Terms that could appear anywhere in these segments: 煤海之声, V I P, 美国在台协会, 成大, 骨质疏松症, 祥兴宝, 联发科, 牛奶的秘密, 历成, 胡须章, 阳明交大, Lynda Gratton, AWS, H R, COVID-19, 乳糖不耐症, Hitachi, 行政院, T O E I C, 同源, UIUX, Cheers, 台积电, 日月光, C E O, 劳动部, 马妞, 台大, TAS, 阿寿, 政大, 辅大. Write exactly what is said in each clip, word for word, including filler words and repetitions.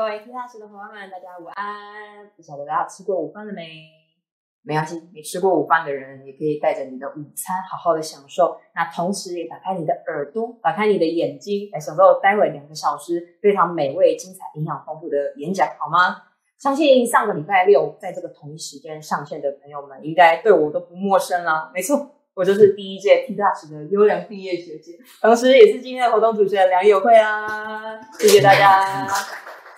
各位 T A S 的伙伴们，大家午安！不晓得大家吃过午饭了没？没关系，没吃过午饭的人也可以带着你的午餐好好的享受。那同时也打开你的耳朵，打开你的眼睛，来享受待会两个小时非常美味、精彩、营养丰富的演讲，好吗？相信上个礼拜六在这个同一时间上线的朋友们，应该对我都不陌生了。没错，我就是第一届 T A S 的优良毕业学姐，同时也是今天的活动主持人梁友慧啊！谢谢大家。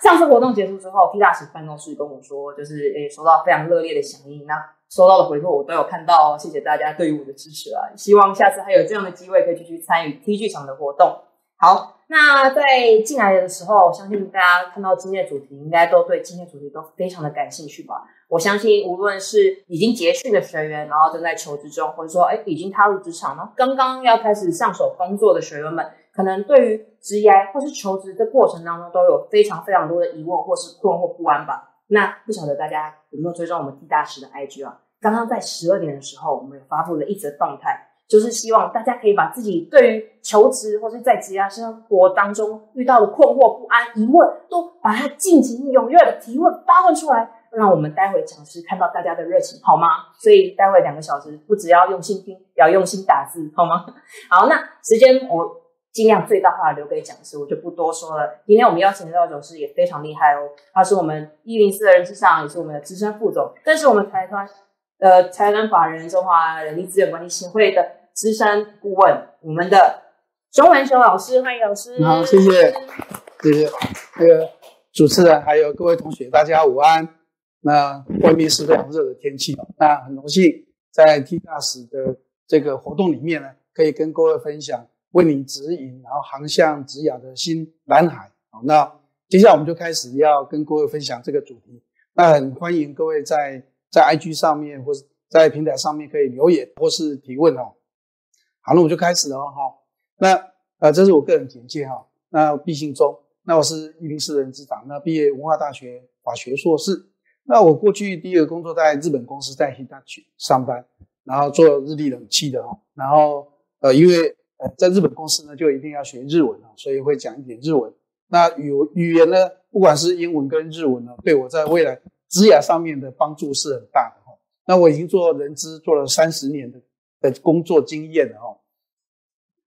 上次活动结束之后 ，T A S 办公室跟我说，就是诶、欸、收到非常热烈的响应，那收到的回馈我都有看到、哦，谢谢大家对于我的支持啊！希望下次还有这样的机会可以继续参与 T 剧场的活动。好。那在进来的时候，相信大家看到今天的主题，应该都对今天的主题都非常的感兴趣吧？我相信，无论是已经结训的学员，然后正在求职中，或者说，哎，已经踏入职场了，刚刚要开始上手工作的学员们，可能对于职涯或是求职的过程当中，都有非常非常多的疑问，或是困惑不安吧？那不晓得大家有没有追踪我们 T A S 的 I G 啊？刚刚在十二点的时候，我们有发布了一则动态。就是希望大家可以把自己对于求职或是在职涯生活当中遇到的困惑、不安、疑问，都把它尽情踊跃的提问、发问出来，让我们待会讲师看到大家的热情，好吗？所以待会两个小时，不只要用心听，也要用心打字，好吗？好，那时间我尽量最大化留给讲师，我就不多说了。今天我们邀请到的讲师也非常厉害哦，他是我们一零四人之上，也是我们的资深副总，但是我们台湾。呃，财团法人中华人力资源管理协会的资深顾问，我们的鍾文雄老师，欢迎老师。好，谢谢，谢谢那个主持人，还有各位同学，大家午安。那外面是非常热的天气，那很荣幸在 T A S 的这个活动里面呢，可以跟各位分享为你指引，然后航向职涯的新蓝海。好，那接下来我们就开始要跟各位分享这个主题。那很欢迎各位在。在 I G 上面，或是在平台上面可以留言或是提问哦。好，那我就开始了哈。那呃，这是我个人简介哈。那毕姓钟，那我是一零四人之长，那毕业文化大学法学硕士。那我过去第一个工作在日本公司，在 Hitachi 上班，然后做日立冷气的哦。然后呃，因为呃在日本公司呢，就一定要学日文哦，所以会讲一点日文。那语语言呢，不管是英文跟日文呢，对我在未来。职涯上面的帮助是很大的哈。那我已经做人资做了三十年的的工作经验了哈。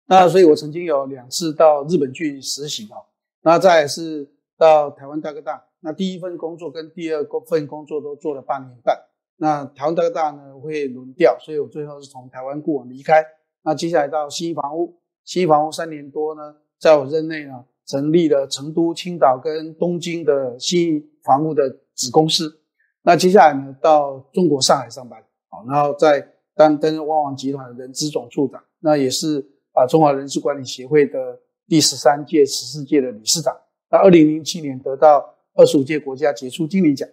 那所以我曾经有两次到日本去实习哈。那再来是到台湾大哥大。那第一份工作跟第二份工作都做了半年半。那台湾大哥大呢会轮调，所以我最后是从台湾顾问离开。那接下来到信义房屋，信义房屋三年多呢，在我任内呢成立了成都、青岛跟东京的信义房屋的。子公司，那接下来呢，到中国上海上班，好，然后在担担任旺旺集团的人资总处长，那也是啊中华人事管理协会的第十三届、十四届的理事长。那二零零七年得到二十五届国家杰出经理奖。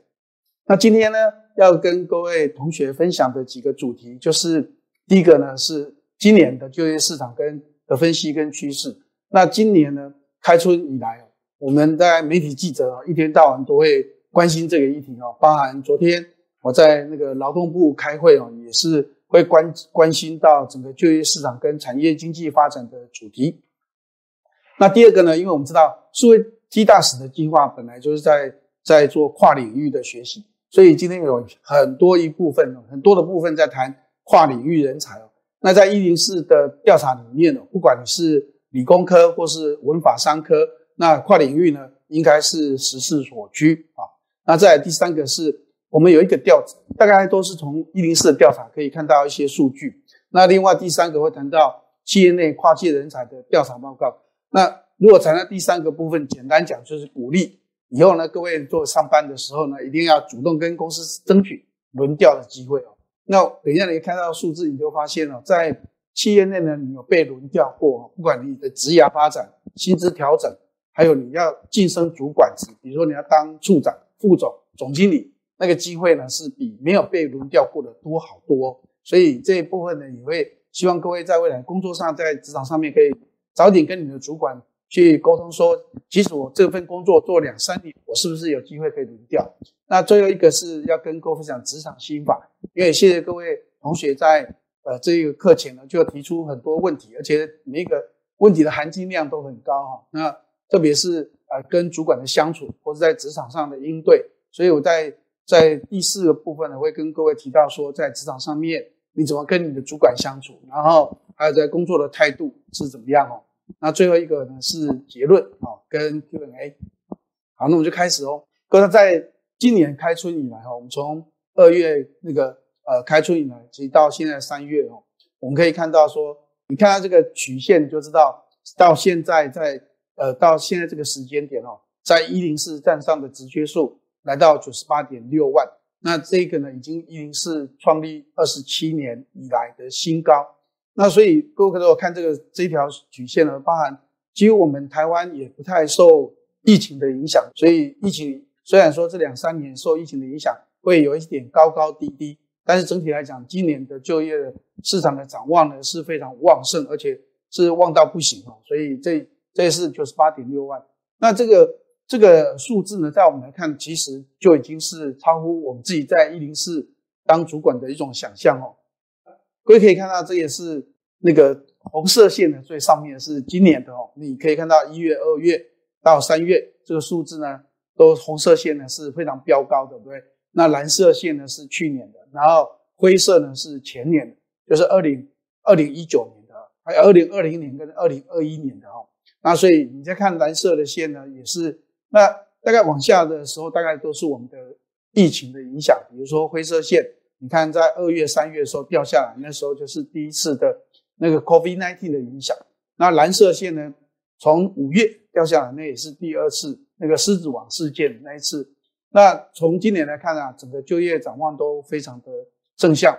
那今天呢，要跟各位同学分享的几个主题，就是第一个呢是今年的就业市场跟的分析跟趋势。那今年呢开春以来，我们在媒体记者一天到晚都会。关心这个议题哦，包含昨天我在那个劳动部开会哦，也是会关关心到整个就业市场跟产业经济发展的主题。那第二个呢，因为我们知道数位T A S的计划本来就是在在做跨领域的学习，所以今天有很多一部分很多的部分在谈跨领域人才哦。那在一零四的调查里面哦，不管你是理工科或是文法商科，那跨领域呢应该是时势所趋啊。那再来第三个是我们有一个调查，大概都是从一零四的调查可以看到一些数据。那另外第三个会谈到企业内跨界人才的调查报告。那如果谈到第三个部分，简单讲就是鼓励以后呢，各位做上班的时候呢，一定要主动跟公司争取轮调的机会哦。那等一下你看到数字，你就发现哦，在企业内呢，你有被轮调过，不管你的职涯发展、薪资调整，还有你要晋升主管职，比如说你要当处长。副总、总经理那个机会呢，是比没有被轮调过的多好多、哦，所以这一部分呢，也会希望各位在未来工作上，在职场上面可以早点跟你的主管去沟通说，说即使我这份工作做两三年，我是不是有机会可以轮调？那最后一个是要跟各位分享职场心法，因为谢谢各位同学在呃这个课前呢就提出很多问题，而且每一个问题的含金量都很高哈、哦。那特别是呃跟主管的相处或是在职场上的应对。所以我在在第四个部分呢，会跟各位提到说，在职场上面你怎么跟你的主管相处，然后还有在工作的态度是怎么样哦。那最后一个呢是结论哦，跟 Q and A。好，那我们就开始哦。各位，在今年开春以来哦，我们从二月那个呃开春以来，其实到现在三月哦，我们可以看到说，你看到这个曲线就知道，到现在在呃到现在这个时间点哦，在一零四站上的职缺数来到 九十八点六 万，那这个呢已经一零四创立二十七年以来的新高。那所以各位如果看这个这条曲线呢，包含几乎我们台湾也不太受疫情的影响，所以疫情虽然说这两三年受疫情的影响会有一点高高低低，但是整体来讲，今年的就业市场的展望呢是非常旺盛，而且是旺到不行哦。所以这这是 九十八点六 万。那这个这个数字呢，在我们来看，其实就已经是超乎我们自己在一零四当主管的一种想象哦。各位可以看到，这也是那个红色线的最上面是今年的哦。你可以看到一月、二月到三月这个数字呢，都红色线呢是非常飙高的，对不对？那蓝色线呢是去年的，然后灰色呢是前年的，就是二零一九年的，还有二零二零年跟二零二一年的哦。那所以你再看蓝色的线呢，也是那大概往下的时候，大概都是我们的疫情的影响，比如说灰色线。你看在二月、三月的时候掉下来，那时候就是第一次的那个 COVID 十九 的影响。那蓝色线呢，从五月掉下来，那也是第二次那个狮子王事件那一次。那从今年来看啊，整个就业展望都非常的正向。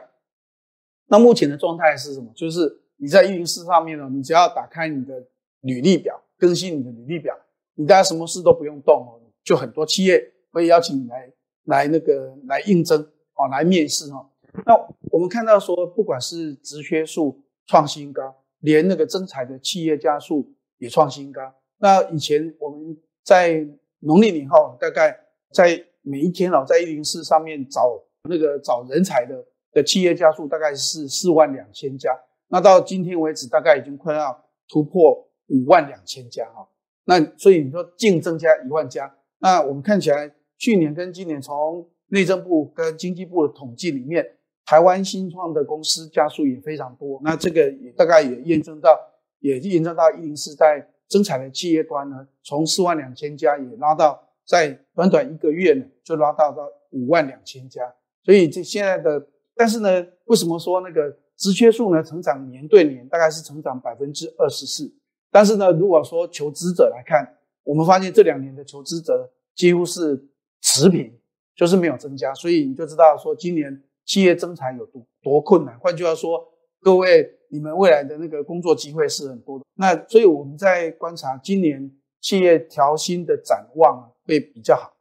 那目前的状态是什么？就是你在一零四上面呢，你只要打开你的履历表，更新你的履历表，你大家什么事都不用动哦，就很多企业会邀请你来来那个来应征。哦，来面试哦。那我们看到说，不管是职缺数创新高，连那个征才的企业家数也创新高。那以前我们在农历年后，大概在每一天哦，在一零四上面找那个找人才的的企业家数大概是四万两千家。那到今天为止，大概已经快要突破五万两千家哦。那所以你说净增加一万家，那我们看起来去年跟今年从内政部跟经济部的统计里面，台湾新创的公司家数也非常多。那这个也大概也验证到，也验证到一零四在增产的企业端呢，从四万两千家也拉到，在短短一个月呢，就拉到到五万两千家。所以这现在的，但是呢，为什么说那个职缺数呢，成长年对年大概是成长 百分之二十四。但是呢，如果说求职者来看，我们发现这两年的求职者几乎是持平。就是没有增加，所以你就知道说今年企业增产有多多困难。换句话说，各位你们未来的那个工作机会是很多的。那所以我们在观察今年企业调薪的展望会比较好，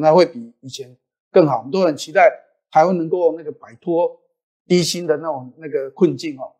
那会比以前更好。我们都很期待台湾能够那个摆脱低薪的那种那个困境哦。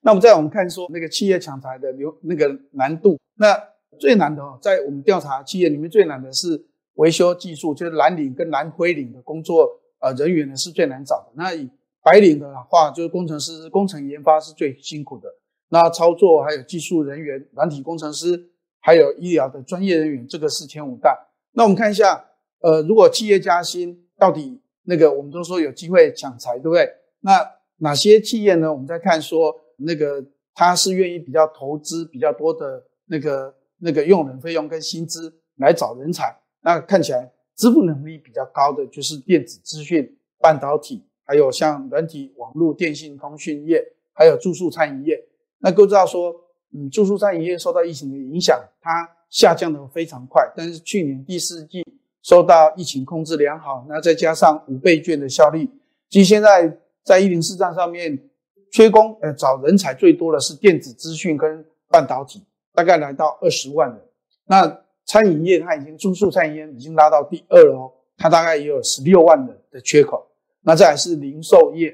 那我们再我们看说那个企业抢才的流那个难度，那最难的哦，在我们调查企业里面最难的是。维修技术就是蓝领跟蓝灰领的工作呃人员呢是最难找的。那以白领的话，就是工程师、工程研发是最辛苦的。那操作还有技术人员、软体工程师，还有医疗的专业人员，这个是前五大。那我们看一下，呃，如果企业加薪，到底那个我们都说有机会抢才，对不对？那哪些企业呢？我们再看说那个他是愿意比较投资比较多的那个那个用人费用跟薪资来找人才。那看起来支付能力比较高的就是电子资讯、半导体，还有像软体、网络、电信、通讯业，还有住宿餐饮业。那各位知道说，嗯，住宿餐饮业受到疫情的影响，它下降得非常快。但是去年第四季受到疫情控制良好，那再加上五倍券的效力，其实现在在一零四站上面缺工，呃，找人才最多的是电子资讯跟半导体，大概来到二十万人。那餐饮业它已经住宿餐饮业已经拉到第二了哦，它大概也有十六万人的缺口。那再来是零售业，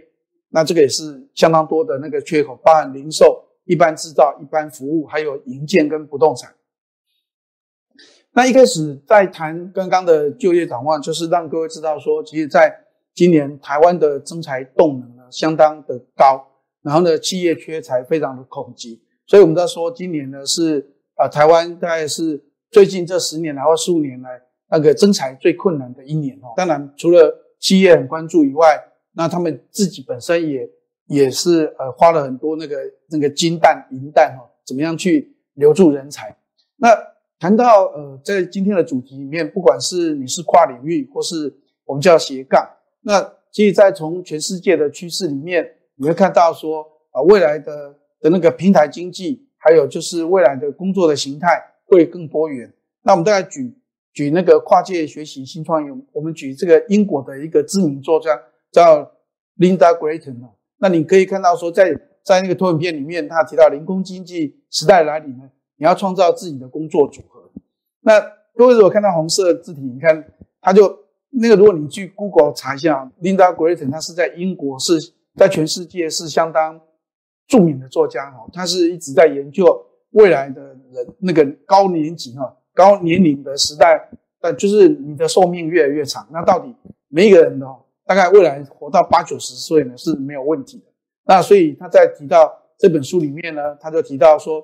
那这个也是相当多的那个缺口，包含零售、一般制造、一般服务，还有营建跟不动产。那一开始在谈刚刚的就业展望，就是让各位知道说，其实在今年台湾的增才动能呢相当的高，然后呢企业缺才非常的恐急，所以我们在说今年呢是呃、台湾大概是最近这十年来或十五年来那个增财最困难的一年哦。当然，除了企业很关注以外，那他们自己本身也也是呃花了很多那个那个金蛋银蛋哦，怎么样去留住人才？那谈到呃在今天的主题里面，不管是你是跨领域或是我们叫斜杠，那其实在从全世界的趋势里面，你会看到说啊、呃、未来的的那个平台经济，还有就是未来的工作的形态会更多元。那我们大概举举那个跨界学习新创业，我们举这个英国的一个知名作家叫 Lynda Gratton 哦。那你可以看到说在，在在那个投影片里面，他提到零工经济时代来临呢，你要创造自己的工作组合。那各位如果看到红色字体，你看他就那个，如果你去 Google 查一下 ，Lynda Gratton 他是在英国是在全世界是相当著名的作家哦，他是一直在研究未来的人那个高年级哈、哦。高年龄的时代，但就是你的寿命越来越长，那到底每一个人哦，大概未来活到八九十岁呢是没有问题的。那所以他在提到这本书里面呢，他就提到说，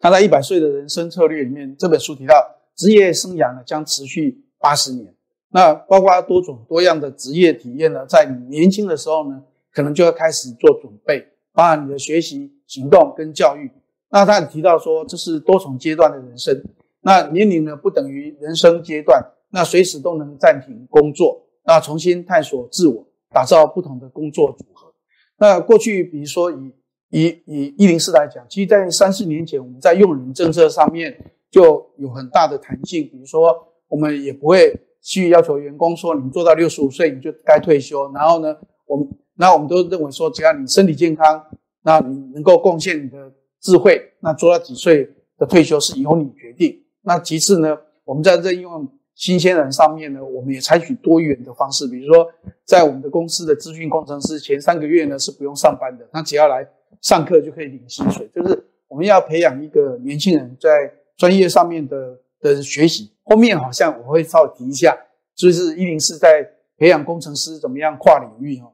他在一百岁的人生策略里面，这本书提到职业生涯呢将持续八十年，那包括多种多样的职业体验呢，在你年轻的时候呢，可能就要开始做准备，包含你的学习、行动跟教育。那他也提到说，这是多重阶段的人生。那年龄呢不等于人生阶段，那随时都能暂停工作，那重新探索自我，打造不同的工作组合。那过去比如说以以以一零四来讲，其实在三四年前我们在用人政策上面就有很大的弹性，比如说我们也不会去要求员工说你做到六十五岁你就该退休，然后呢我们那我们都认为说只要你身体健康，那你能够贡献你的智慧，那做到几岁的退休是由你决定。那其次呢，我们在任用新鲜人上面呢，我们也采取多元的方式，比如说在我们的公司的资讯工程师前三个月呢是不用上班的，他只要来上课就可以领薪水，就是我们要培养一个年轻人在专业上面的的学习。后面好像我会稍微提一下，就是一零四在培养工程师怎么样跨领域哦。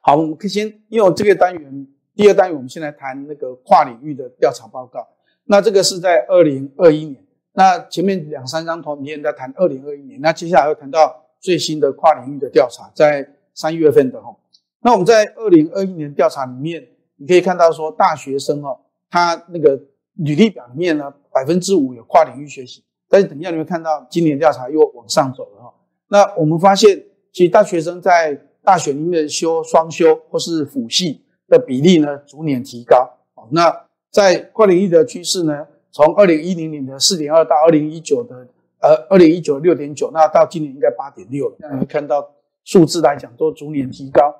好，我们可以先因为这个单元第二单元我们先来谈那个跨领域的调查报告。那这个是在二零二一年，那前面两三张图片在谈二零二一年，那接下来会谈到最新的跨领域的调查，在三月份的齁。那我们在二零二一年调查里面，你可以看到说大学生齁，他那个履历表里面呢 百分之五 有跨领域学习，但是等一下你会看到今年调查又往上走了齁。那我们发现其实大学生在大学里面修双修或是辅系的比例呢逐年提高。那在跨领域的趋势呢，从二零一零年的 四点二 到二零一九的呃 ,二零一九 的 六点九, 那到今年应该 八点六 了。那你看到数字来讲都逐年提高。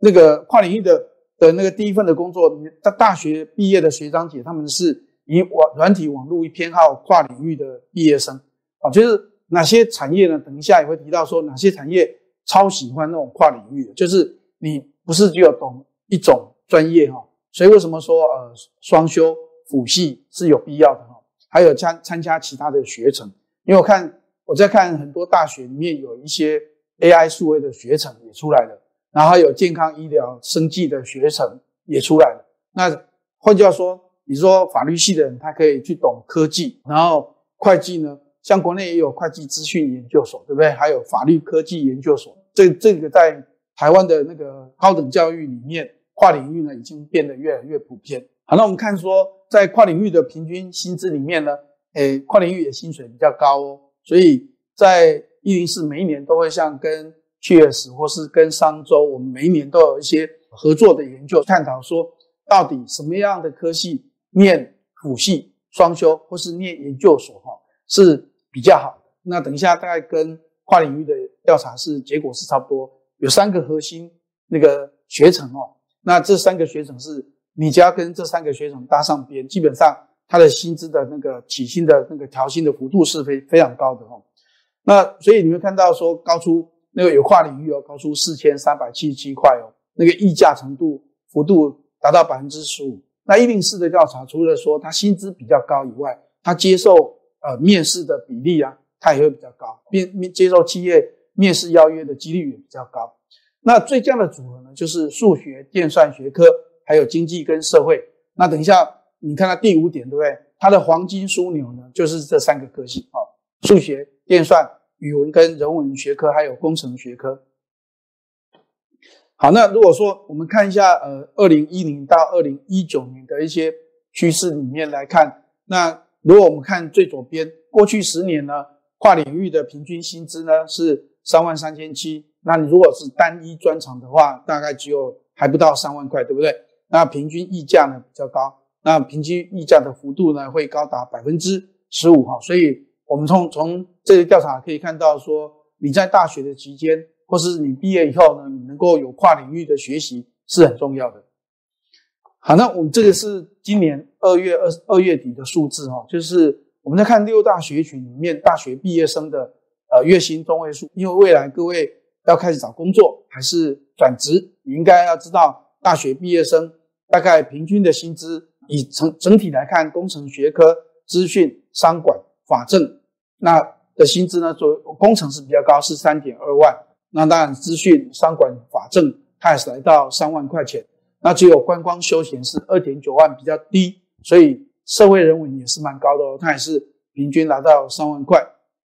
那个跨领域的的那个第一份的工作，在大学毕业的学长姐他们是以软体网络偏好跨领域的毕业生。啊，就是哪些产业呢，等一下也会提到说哪些产业超喜欢那种跨领域的，就是你不是只有懂一种专业齁。所以为什么说呃双修辅系是有必要的齁，还有参参加其他的学程。因为我看我在看很多大学里面有一些 A I 数位的学程也出来了，然后还有健康医疗生技的学程也出来了。那换句话说，你说法律系的人他可以去懂科技，然后会计呢，像国内也有会计资讯研究所，对不对？还有法律科技研究所。这这个在台湾的那个高等教育里面，跨领域呢已经变得越来越普遍。好，那我们看说在跨领域的平均薪资里面呢，诶跨领域的薪水比较高哦。所以在一零四每一年都会像跟Cheers或是跟商周，我们每一年都有一些合作的研究，探讨说到底什么样的科系念辅系双修或是念研究所齁是比较好的。那等一下大概跟跨领域的调查是结果是差不多，有三个核心那个学程哦。那这三个学程是你只要跟这三个学程搭上边，基本上他的薪资的那个起薪的那个调薪的幅度是非非常高的齁。那所以你会看到说高出那个有跨领域哦，高出四千三百七十七块哦，那个溢价程度幅度达到 百分之十五。那一零四的调查除了说他薪资比较高以外，他接受呃面试的比例啊他也会比较高，接受企业面试邀约的几率也比较高。那最佳的组合呢，就是数学、电算学科，还有经济跟社会。那等一下你看它第五点，对不对？它的黄金枢纽呢，就是这三个科系，哦，数学、电算、语文跟人文学科，还有工程学科。好，那如果说我们看一下，呃， 二零一零到二零一九年的一些趋势里面来看，那如果我们看最左边，过去十年呢，跨领域的平均薪资呢是三万三千七，那你如果是单一专长的话，大概只有还不到三万块，对不对？那平均溢价呢比较高，那平均溢价的幅度呢会高达 百分之十五， 所以我们从从这些调查可以看到说，你在大学的期间或是你毕业以后呢，你能够有跨领域的学习是很重要的。好，那我们这个是今年二月底的数字，就是我们在看六大学群里面大学毕业生的呃月薪中位数，因为未来各位要开始找工作还是转职，你应该要知道大学毕业生大概平均的薪资，以整整体来看，工程学科、资讯、商管、法政那的薪资呢，工程是比较高，是 三点二万，那当然资讯、商管、法政它也是来到三万块钱，那只有观光休闲是 二点九万，比较低，所以社会人文也是蛮高的哦，它也是平均拿到三万块。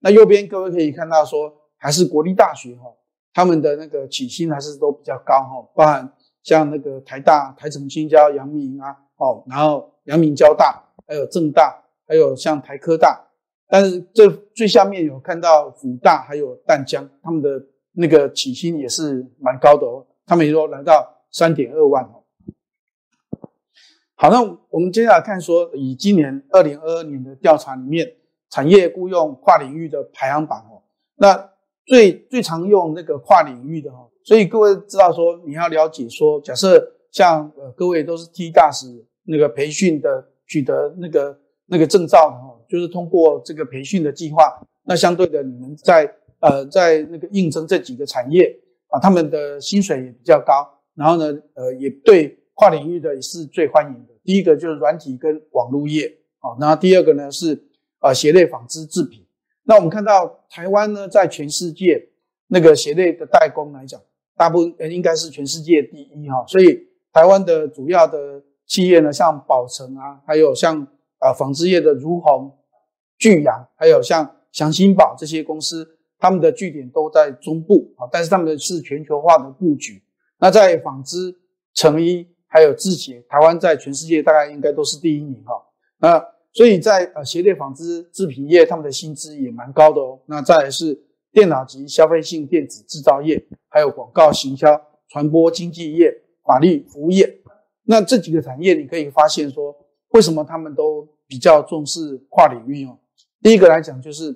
那右边各位可以看到说，还是国立大学齁，他们的那个起薪还是都比较高齁，包含像那个台大、台城清交、阳明啊，齁，然后阳明交大，还有政大，还有像台科大。但是这最下面有看到辅大还有淡江，他们的那个起薪也是蛮高的哦，他们也都来到 三点二万齁。好，那我们接下来看说，以今年二零二二年的调查里面，产业雇用跨领域的排行榜哦，那最最常用那个跨领域的哦，所以各位知道说，你要了解说，假设像呃各位都是 T A S 那个培训的取得那个那个证照的哦，就是通过这个培训的计划，那相对的你们在呃在那个应征这几个产业啊，他们的薪水也比较高，然后呢呃也对跨领域的也是最欢迎的。第一个就是软体跟网络业啊，然后第二个呢是呃鞋类、纺织制品。那我们看到台湾呢，在全世界那个鞋类的代工来讲，大部分应该是全世界第一齁，所以台湾的主要的企业呢，像宝成啊，还有像呃纺织业的儒鸿、聚阳，还有像祥兴宝这些公司，他们的据点都在中部啊，但是他们是全球化的布局。那在纺织、成衣还有制鞋，台湾在全世界大概应该都是第一名齁。那所以在呃鞋类、纺织制品业，他们的薪资也蛮高的哦。那再来是电脑及消费性电子制造业，还有广告行销、传播经纪业、法律服务业。那这几个产业你可以发现说，为什么他们都比较重视跨领域哦？第一个来讲就是，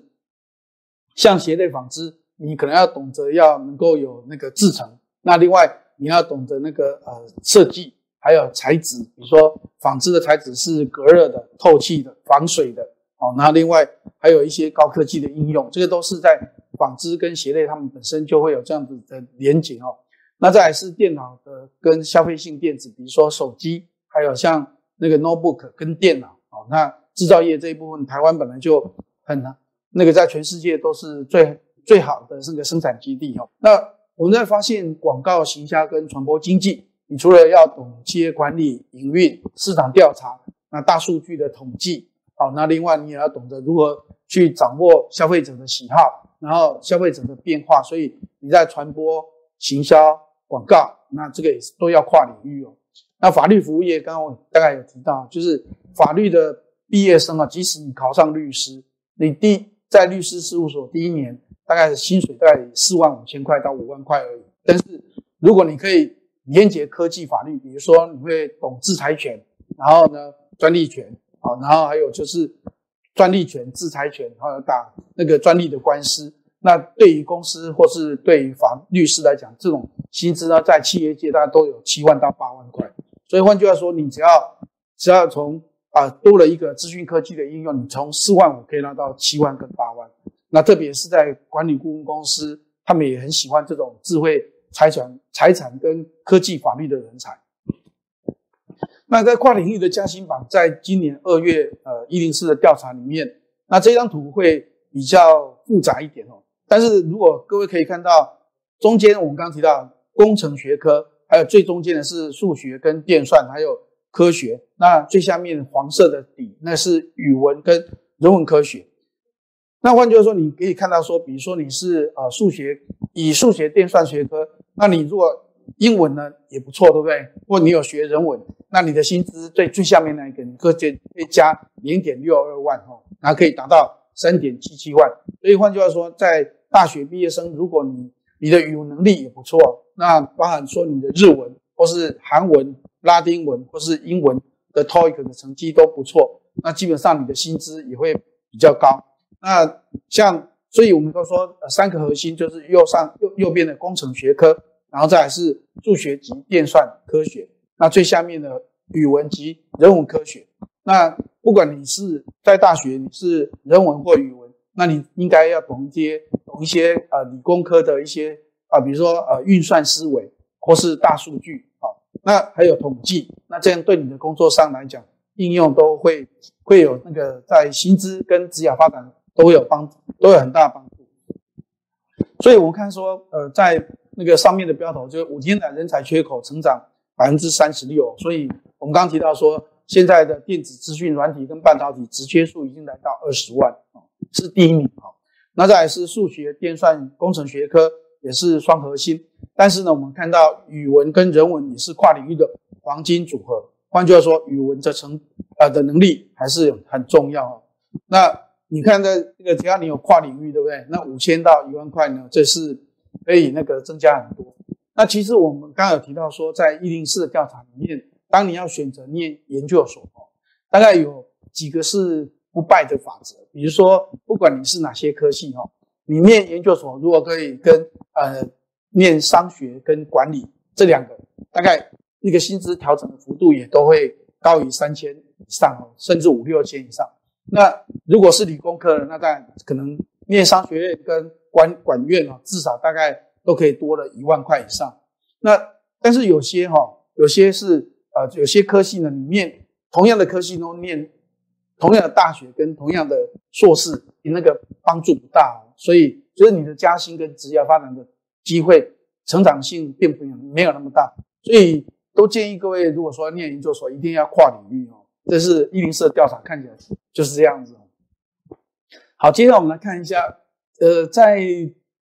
像鞋类纺织，你可能要懂得要能够有那个制程，那另外你要懂得那个呃设计。还有材质，比如说纺织的材质是隔热的、透气的、防水的，哦，然后另外还有一些高科技的应用，这个都是在纺织跟鞋类，他们本身就会有这样子的连结哦。那再来是电脑的跟消费性电子，比如说手机，还有像那个 notebook 跟电脑哦。那制造业这一部分，台湾本来就很那个在全世界都是最最好的这个生产基地哦。那我们在发现广告行销跟传播经济。你除了要懂企业管理、营运、市场调查，那大数据的统计，好，那另外你也要懂得如何去掌握消费者的喜好，然后消费者的变化，所以你在传播、行销、广告，那这个也都要跨领域哦。那法律服务业，刚刚我大概有提到，就是法律的毕业生啊，即使你考上律师，你第在律师事务所第一年大概薪水大概四万五千块到五万块而已，但是如果你可以连结科技法律，比如说你会懂制裁权，然后呢专利权，好，然后还有就是专利权、制裁权，然后打那个专利的官司。那对于公司或是对于法律师来讲，这种薪资呢，在企业界大概都有七万到八万块。所以换句话说，你只要只要从啊、呃、多了一个资讯科技的应用，你从四万五可以拿到七万跟八万。那特别是在管理顾问公司，他们也很喜欢这种智慧财产、财产跟科技法律的人才。那在跨领域的加薪榜，在今年二月呃一零四的调查里面，那这张图会比较复杂一点哦。但是如果各位可以看到，中间我们刚刚提到工程学科，还有最中间的是数学跟电算，还有科学，那最下面黄色的底那是语文跟人文科学。那换句话说，你可以看到说，比如说你是呃数学，以数学电算学科，那你如果英文呢也不错，对不对？或你有学人文，那你的薪资最最下面那一个，你可以加 零点六二万哦，然后可以达到 三点七七万。所以换句话说，在大学毕业生，如果你你的语文能力也不错，那包含说你的日文或是韩文、拉丁文或是英文的 T O E I C 的成绩都不错，那基本上你的薪资也会比较高。那像，所以我们都说、呃、三个核心就是右上右右边的工程学科，然后再来是数学及电算科学，那最下面的语文及人文科学。那不管你是在大学你是人文或语文，那你应该要懂一些懂一些呃理工科的一些啊、呃，比如说呃运算思维或是大数据，好，那还有统计，那这样对你的工作上来讲，应用都会会有那个在薪资跟职业发展都有帮都有很大帮助。所以我们看说，呃，在那个上面的标头就是五天的人才缺口成长 百分之三十六， 所以我们刚提到说，现在的电子资讯软体跟半导体职缺数已经来到二十万，是第一名。那再来是数学电算工程学科，也是双核心，但是呢我们看到语文跟人文也是跨领域的黄金组合。换句话说，语文的成呃的能力还是很重要。那你看在这个，只要你有跨领域，对不对？那五千到一万块呢，这是可以那个增加很多。那其实我们刚刚有提到说，在一零四的调查里面，当你要选择念研究所，大概有几个是不败的法则。比如说，不管你是哪些科系，你念研究所如果可以跟呃念商学跟管理这两个，大概那个薪资调整的幅度也都会高于三千以上，甚至五六千以上。那如果是理工科的，那大概可能念商学院跟管管院至少大概都可以多了一万块以上。那但是有些哈，有些是呃，有些科系呢，你念同样的科系都念同样的大学跟同样的硕士，你那个帮助不大，所以就是你的加薪跟职业发展的机会、成长性并没有那么大。所以都建议各位，如果说念研究所，一定要跨领域哦。这是一零四的调查，看起来就是这样子。好，接下来我们来看一下，呃，在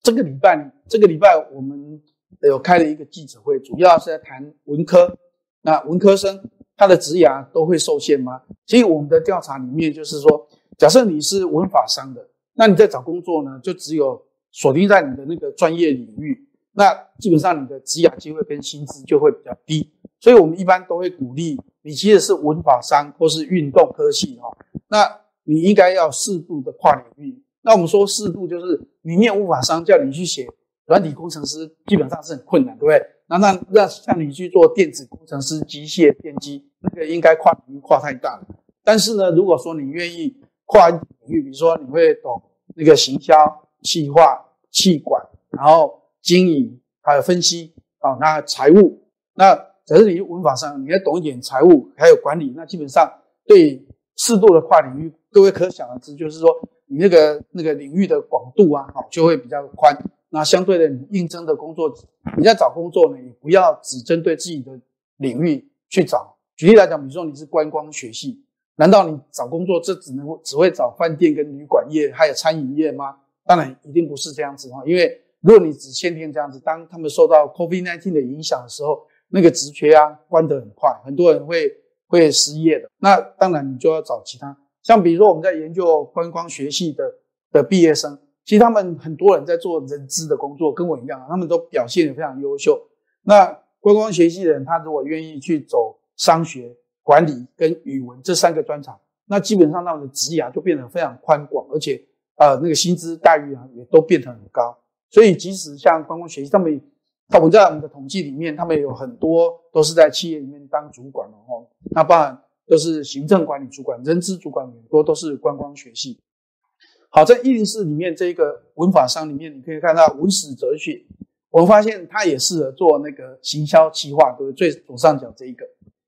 这个礼拜，这个礼拜我们有开了一个记者会，主要是在谈文科。那文科生他的职涯都会受限吗？其实我们的调查里面就是说，假设你是文法商的，那你在找工作呢，就只有锁定在你的那个专业领域，那基本上你的职涯机会跟薪资就会比较低。所以我们一般都会鼓励你，即使是文法商或是运动科系哦，那你应该要适度的跨领域。那我们说适度就是，你念文法商叫你去写软体工程师，基本上是很困难，对不对？那那那像你去做电子工程师、机械、电机，那个应该跨领域跨太大了。但是呢，如果说你愿意跨领域，比如说你会懂那个行销、企划、企管，然后经营还有分析啊，那财务那。可是你文法上，你要懂一点财务还有管理，那基本上对适度的跨领域，各位可想而知，就是说你那个那个领域的广度啊，就会比较宽。那相对的，你应征的工作，你在找工作呢，你不要只针对自己的领域去找。举例来讲，比如说你是观光学系，难道你找工作这只能只会找饭店跟旅馆业还有餐饮业吗？当然一定不是这样子哈，因为如果你只限定这样子，当他们受到 COVID 十九 的影响的时候，那个职缺啊，关得很快，很多人会会失业的。那当然，你就要找其他，像比如说我们在研究观光学系的的毕业生，其实他们很多人在做人资的工作，跟我一样，他们都表现得非常优秀。那观光学系的人，他如果愿意去走商学、管理跟语文这三个专长，那基本上他们的职涯就变得非常宽广，而且呃那个薪资待遇啊也都变得很高。所以即使像观光学系，他们我们在我们的统计里面，他们有很多都是在企业里面当主管哦，那包含就是行政管理主管、人资主管，很多都是观光学系。好，在一零四里面这个文法商里面，你可以看到文史哲学，我们发现它也适合做那个行销企划，对不对？最左上角这一个。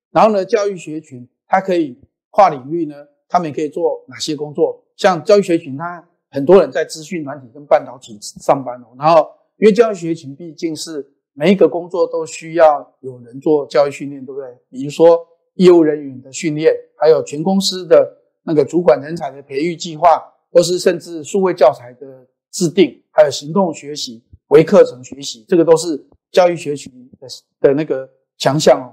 然后呢，教育学群它可以跨领域呢，他们也可以做哪些工作？像教育学群，它很多人在资讯软体跟半导体上班哦，然后。因为教育学群毕竟是每一个工作都需要有人做教育训练，对不对？比如说业务人员的训练，还有全公司的那个主管人才的培育计划，或是甚至数位教材的制定，还有行动学习、微课程学习，这个都是教育学群的的那个强项哦。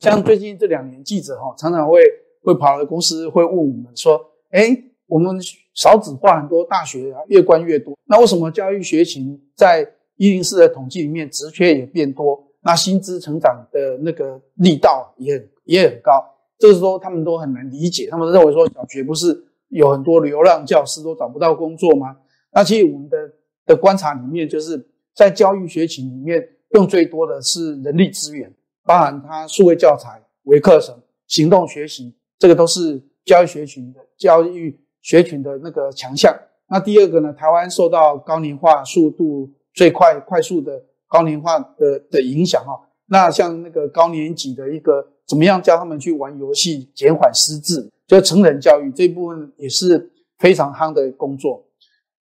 像最近这两年，记者哈、哦、常常会会跑到公司，会问我们说，哎，我们少子化很多大学啊，越关越多，那为什么教育学群在一零四的统计里面职缺也变多，那薪资成长的那个力道也很也很高？这个时候他们都很难理解，他们认为说小学不是有很多流浪教师都找不到工作吗？那其实我们的的观察里面，就是在教育学群里面用最多的是人力资源，包含它数位教材、微课程、行动学习，这个都是教育学群的教育学群的那个强项。那第二个呢，台湾受到高龄化速度最快快速的高龄化的的影响哦。那像那个高年级的一个怎么样教他们去玩游戏，减缓失智，就成人教育这部分也是非常夯的工作。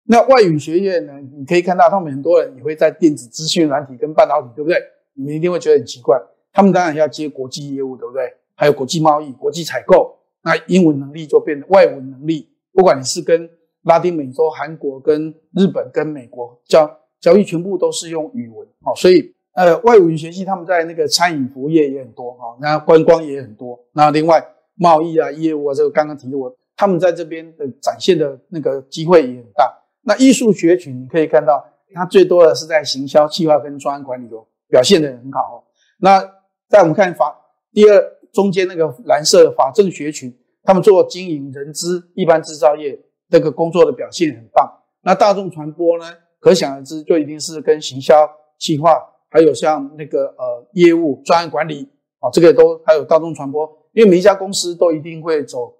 那外语学院呢，你可以看到他们很多人也会在电子资讯软体跟半导体，对不对？你们一定会觉得很奇怪，他们当然要接国际业务，对不对？还有国际贸易、国际采购，那英文能力就变成外文能力，不管你是跟拉丁美洲、韩国、跟日本、跟美国教教育，全部都是用语文哦。所以呃，外文学系他们在那个餐饮服务业也很多哦，那观光也很多，那另外贸易啊、业务啊，这个刚刚提过，他们在这边的展现的那个机会也很大。那艺术学群你可以看到，它最多的是在行销、企划跟专案管理中表现得很好哦。那在我们看法第二中间那个蓝色的法政学群，他们做经营、人资、一般制造业这个工作的表现很棒。那大众传播呢，可想而知，就一定是跟行销、企划，还有像那个呃业务、专案管理啊、哦，这个都还有大众传播，因为每一家公司都一定会走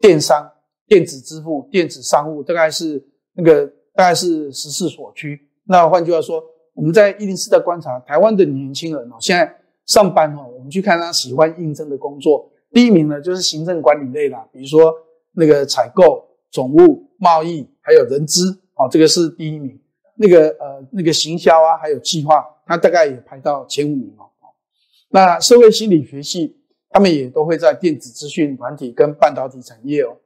电商、电子支付、电子商务，大概是那个大概是十四所区。那换句话说，我们在一零四的观察，台湾的年轻人哦，现在上班哦，我们去看他喜欢应征的工作，第一名呢就是行政管理类啦，比如说那个采购、总务、贸易，还有人资啊、哦，这个是第一名。那个呃，那个行销啊，还有计划，它大概也排到前五名哦。那社会心理学系，他们也都会在电子资讯软体跟半导体产业哦。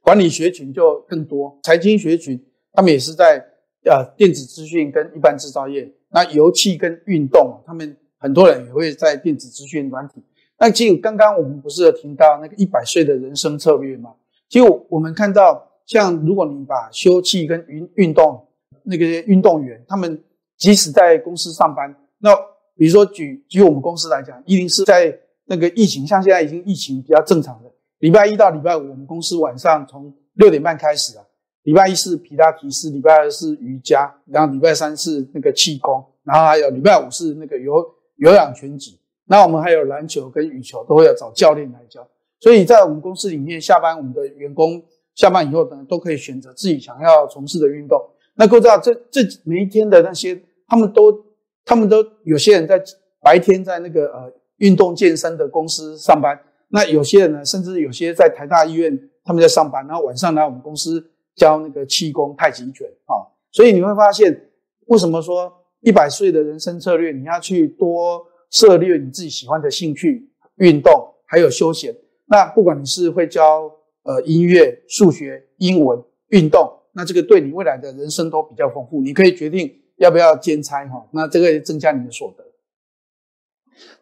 管理学群就更多，财经学群他们也是在呃电子资讯跟一般制造业。那油气跟运动，他们很多人也会在电子资讯软体。那其实刚刚我们不是有听到那个一百岁的人生策略吗？其实我们看到，像如果你把休憩跟运运动那个运动员，他们即使在公司上班，那比如说举举我们公司来讲，一零四在那个疫情，像现在已经疫情比较正常的，礼拜一到礼拜五，我们公司晚上从六点半开始啊，礼拜一是皮拉提斯，礼拜二是瑜伽，然后礼拜三是那个气功，然后还有礼拜五是那个有有氧拳击，那我们还有篮球跟羽球都会要找教练来教。所以在我们公司里面，下班我们的员工下班以后呢，都可以选择自己想要从事的运动。那各位知道，这这每一天的那些，他们都，他们都有些人在白天在那个呃运动健身的公司上班，那有些人呢，甚至有些在台大医院他们在上班，然后晚上来我们公司教那个气功、太极拳啊、哦。所以你会发现，为什么说一百岁的人生策略，你要去多涉猎你自己喜欢的兴趣、运动，还有休闲。那不管你是会教呃音乐、数学、英文、运动。那这个对你未来的人生都比较丰富，你可以决定要不要兼差哈。那这个增加你的所得。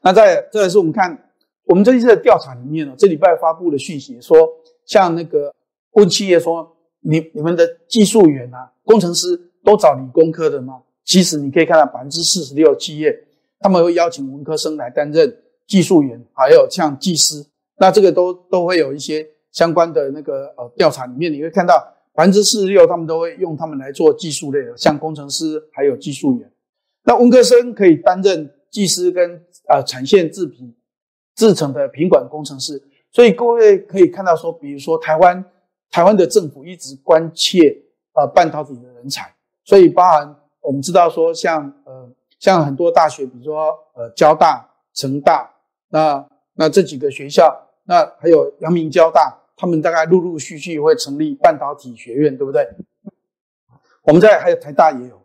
那再再来是我们看我们这一次的调查里面呢，这礼拜发布的讯息说，像那个问企业说，你你们的技术员啊、工程师都找理工科的吗？其实你可以看到 百分之四十六 企业他们会邀请文科生来担任技术员，还有像技师。那这个都都会有一些相关的那个呃调查里面，你会看到。百分之四十六 他们都会用他们来做技术类的，像工程师还有技术员。那文科生可以担任技师跟呃产线制品制成的品管工程师。所以各位可以看到说，比如说台湾台湾的政府一直关切呃半导体的人才，所以包含我们知道说像呃像很多大学，比如说呃交大、成大，那那这几个学校，那还有阳明交大。他们大概陆陆续续会成立半导体学院，对不对？我们在还有台大也有，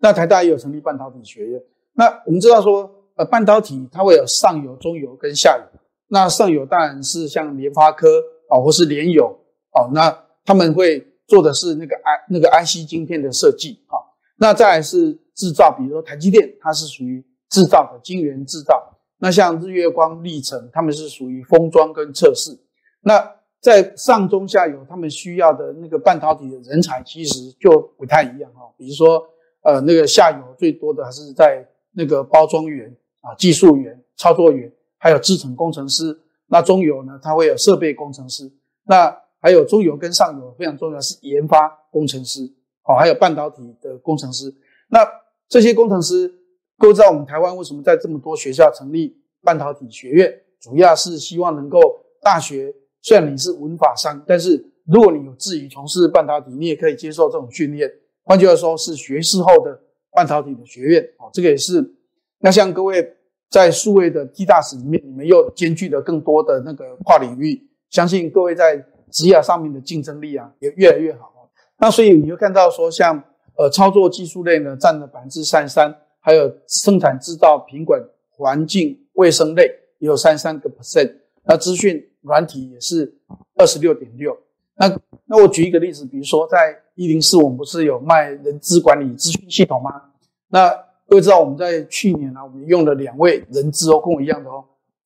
那台大也有成立半导体学院。那我们知道说，呃，半导体它会有上游、中游跟下游。那上游当然是像联发科哦，或是联咏哦，那他们会做的是那个 I 那个 I C 晶片的设计啊、哦。那再来是制造，比如说台积电，它是属于制造的晶圆制造。那像日月光、历成，他们是属于封装跟测试。那在上中下游，他们需要的那个半导体的人才其实就不太一样哈、哦。比如说呃那个下游最多的还是在那个包装员啊、技术员、操作员。还有制程工程师，那中游呢，它会有设备工程师，那还有中游跟上游非常重要的是研发工程师，好、哦，还有半导体的工程师。那这些工程师，各位知道我们台湾为什么在这么多学校成立半导体学院，主要是希望能够大学虽然你是文法商，但是如果你有志于从事半导体，你也可以接受这种训练。换句话说，是学士后的半导体的学院，好、哦，这个也是。那像各位。在数位的 T A S 里面，你们又兼具了更多的那个跨领域，相信各位在职业上面的竞争力啊也越来越好。那所以你会看到说像呃操作技术类呢占了 百分之三十三， 还有生产制造、品管、环境、卫生类也有 百分之三十三， 那资讯软体也是 百分之二十六点六。 那那我举一个例子，比如说在一零四我们不是有卖人资管理资讯系统吗？那各位知道我们在去年啊，我们用了两位人资哦，跟我一样的哦，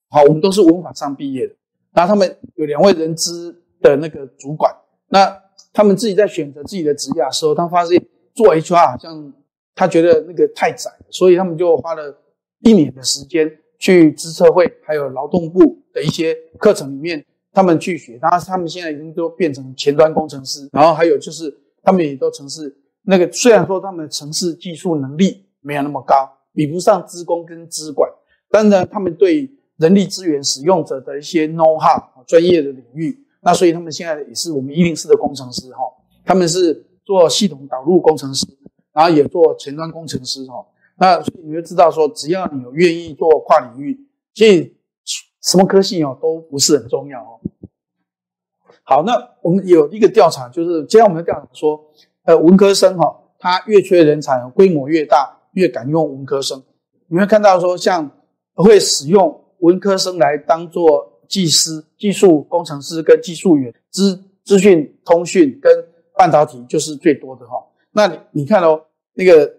好，我们都是文法上毕业的，然后他们有两位人资的那个主管，那他们自己在选择自己的职业的时候，他发现做 H R 好像他觉得那个太窄，所以他们就花了一年的时间去资策会还有劳动部的一些课程里面，他们去学，然后他们现在已经都变成前端工程师，然后还有就是他们也都程式那个，虽然说他们程式技术能力没有那么高，比不上资工跟资管，当然他们对人力资源使用者的一些 know how 专业的领域，那所以他们现在也是我们一零四的工程师，他们是做系统导入工程师，然后也做前端工程师，那所以你就知道说只要你有愿意做跨领域，所以什么科系都不是很重要。好，那我们有一个调查，就是接下来我们调查说呃，文科生他越缺人才，规模越大越敢用文科生，你会看到说像会使用文科生来当做技师、技术工程师跟技术员，资资讯通讯跟半导体就是最多的哈、哦。那 你, 你看哦，那个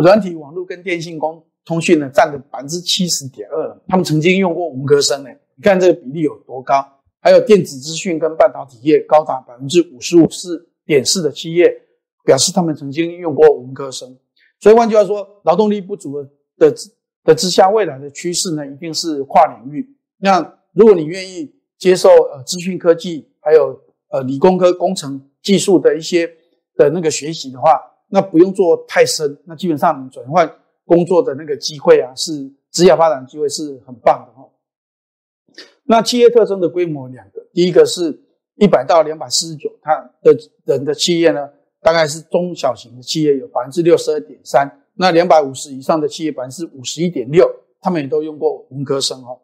软体网络跟电信工通讯呢占了 百分之七十点二， 他们曾经用过文科生呢，你看这个比例有多高。还有电子资讯跟半导体业高达 百分之五十五点四 的企业表示他们曾经用过文科生。所以换句话说，劳动力不足的的之下，未来的趋势呢，一定是跨领域。那如果你愿意接受呃资讯科技，还有呃理工科工程技术的一些的那个学习的话，那不用做太深，那基本上你转换工作的那个机会啊，是职业发展机会是很棒的哈、哦。那企业特征的规模两个，第一个是一百到两百四十九，它的人的企业呢。大概是中小型的企业有 百分之六十二点三， 那两百五十以上的企业 百分之五十一点六， 他们也都用过文科生哦。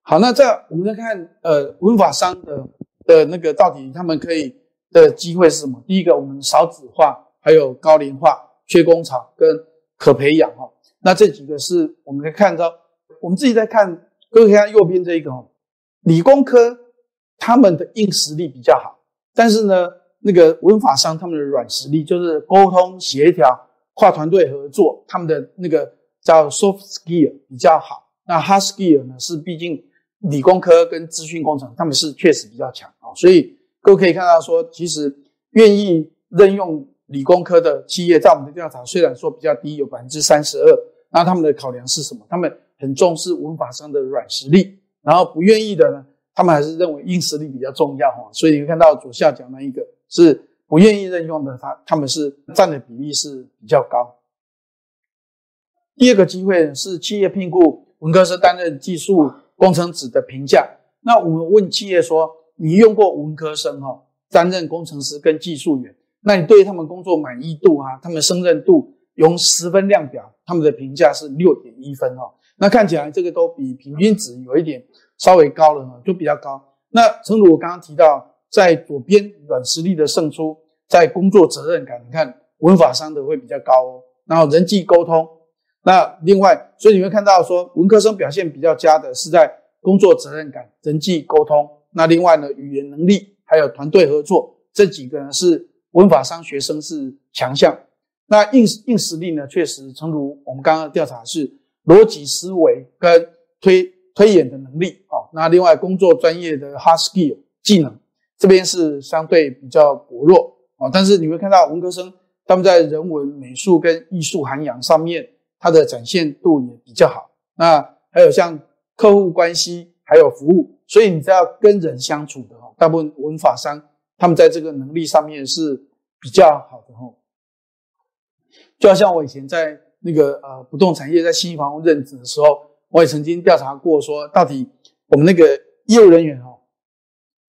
好，那在我们再看呃文法商的的那个到底他们可以的机会是什么？第一个我们少子化，还有高龄化、缺工潮跟可培养哦。那这几个是我们可以看到，我们自己在看，各位看右边这一个哦，理工科他们的硬实力比较好，但是呢。那个文法商他们的软实力就是沟通协调、跨团队合作，他们的那个叫 soft skill 比较好。那 hard skill 呢是毕竟理工科跟资讯工程他们是确实比较强啊，所以各位可以看到说，其实愿意任用理工科的企业，在我们的调查虽然说比较低，有 百分之三十二， 那他们的考量是什么？他们很重视文法商的软实力，然后不愿意的呢，他们还是认为硬实力比较重要啊，所以你会看到左下角那一个。是不愿意任用的，他他们是占的比例是比较高。第二个机会是企业评估文科生担任技术工程职的评价。那我们问企业说，你用过文科生哈、哦，担任工程师跟技术员，那你对他们工作满意度啊，他们胜任度，用十分量表，他们的评价是 六点一 分哈、哦。那看起来这个都比平均值有一点稍微高了，就比较高。那正如我刚刚提到。在左边软实力的胜出，在工作责任感，你看文法商的会比较高哦。然后人际沟通，那另外，所以你会看到说文科生表现比较佳的是在工作责任感、人际沟通。那另外呢，语言能力还有团队合作，这几个呢是文法商学生是强项。那硬硬实力呢，确实诚如我们刚刚的调查是逻辑思维跟推推演的能力啊、哦。那另外工作专业的 hard skill 技能，这边是相对比较薄弱啊、哦。但是你会看到文科生他们在人文、美术跟艺术涵养上面，它的展现度也比较好。那还有像客户关系还有服务，所以你只要跟人相处的大部分文法商他们在这个能力上面是比较好的吼。就好像我以前在那个呃不动产业在信义房屋任职的时候，我也曾经调查过说，到底我们那个业务人员吼，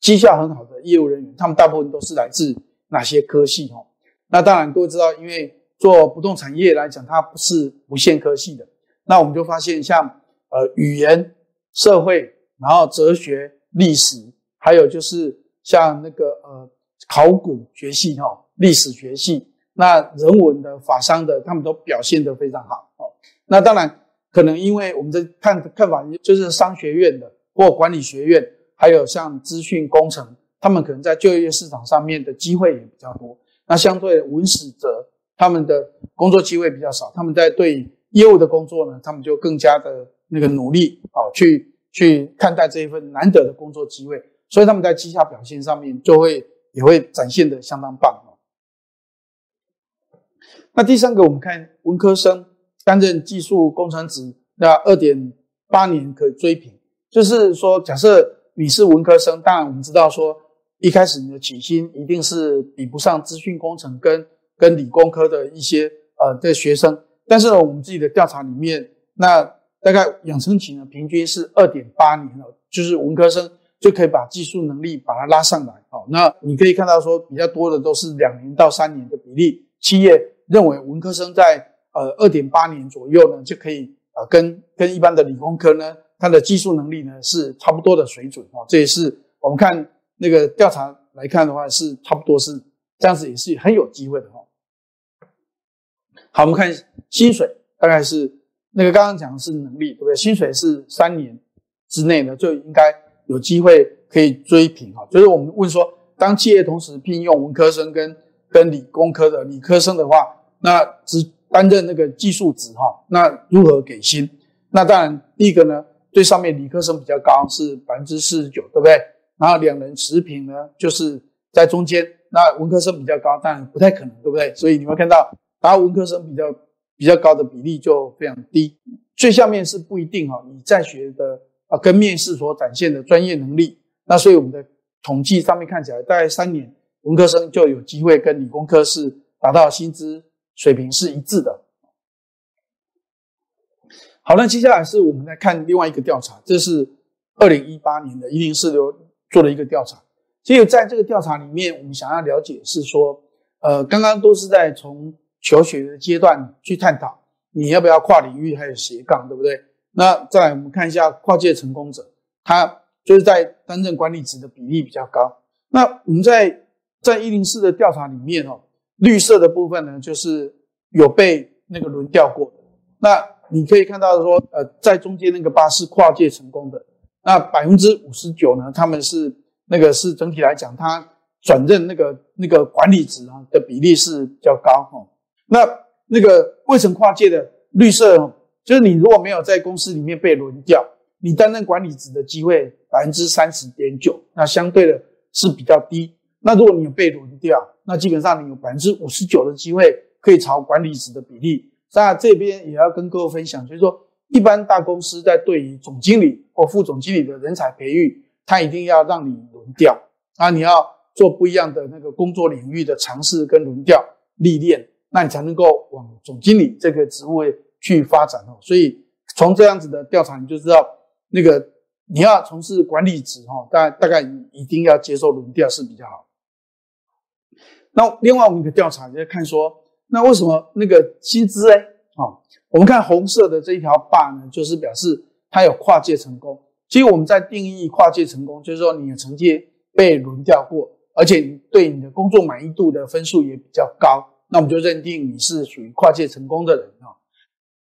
绩效很好的业务人员，他们大部分都是来自哪些科系吼？那当然各位知道，因为做不动产业来讲，它不是无限科系的。那我们就发现像呃语言、社会，然后哲学、历史，还有就是像那个呃考古学系齁、哦、历史学系，那人文的、法商的，他们都表现得非常好齁、哦。那当然可能因为我们在看看法就是商学院的或管理学院，还有像资讯工程，他们可能在就业市场上面的机会也比较多。那相对的文史哲他们的工作机会比较少，他们在对业务的工作呢，他们就更加的那个努力啊、哦，去去看待这一份难得的工作机会，所以他们在绩效表现上面就会也会展现的相当棒哦。那第三个，我们看文科生担任技术工程职，那 二点八 年可以追平，就是说，假设你是文科生，当然我们知道说，一开始你的起薪一定是比不上资讯工程跟跟理工科的一些呃的学生，但是呢，我们自己的调查里面那。大概养成期呢，平均是 二点八 年了，就是文科生就可以把技术能力把它拉上来。好，那你可以看到说比较多的都是两年到三年的比例，企业认为文科生在呃 二点八 年左右呢，就可以呃跟跟一般的理工科呢，它的技术能力呢是差不多的水准。好，这也是我们看那个调查来看的话，是差不多是这样子，也是很有机会的。好，我们看薪水，大概是那个刚刚讲的是能力，对不对？薪水是三年之内呢，就应该有机会可以追平哈。就是我们问说，当企业同时聘用文科生跟跟理工科的理科生的话，那只担任那个技术职哈，那如何给薪？那当然第一个呢，最上面理科生比较高，是 百分之四十九， 对不对？然后两人持平呢，就是在中间。那文科生比较高，当然不太可能，对不对？所以你会看到，然后文科生比较。比较高的比例就非常低，最下面是不一定哦，你在学的啊跟面试所展现的专业能力，那所以我们的统计上面看起来，大概三年文科生就有机会跟理工科是达到薪资水平是一致的。好，那接下来是我们来看另外一个调查，这是二零一八年的一零四做了一个调查，所以在这个调查里面，我们想要了解是说，呃，刚刚都是在从求学的阶段去探讨你要不要跨领域还有斜杠，对不对？那再来我们看一下跨界成功者，他就是在担任管理职的比例比较高。那我们在在一零四的调查里面哦，绿色的部分呢就是有被那个轮调过的，那你可以看到说呃在中间那个八是跨界成功的，那 百分之五十九 呢他们是那个是整体来讲他转任那个那个管理职啊的比例是比较高哦。那那个未曾跨界的绿色，就是你如果没有在公司里面被轮调，你担任管理职的机会 百分之三十点九， 那相对的是比较低。那如果你有被轮调，那基本上你有 百分之五十九 的机会可以朝管理职的比例。那这边也要跟各位分享，就是说一般大公司在对于总经理或副总经理的人才培育，他一定要让你轮调啊，你要做不一样的那个工作领域的尝试跟轮调历练，那你才能够往总经理这个职位去发展哦。所以从这样子的调查你就知道，那个你要从事管理职哦，大概大概一定要接受轮调是比较好。那另外我们的调查就看说，那为什么那个薪资呢？哦，我们看红色的这一条 bar 呢，就是表示它有跨界成功。其实我们在定义跨界成功，就是说你的成绩被轮调过，而且你对你的工作满意度的分数也比较高。那我们就认定你是属于跨界成功的人。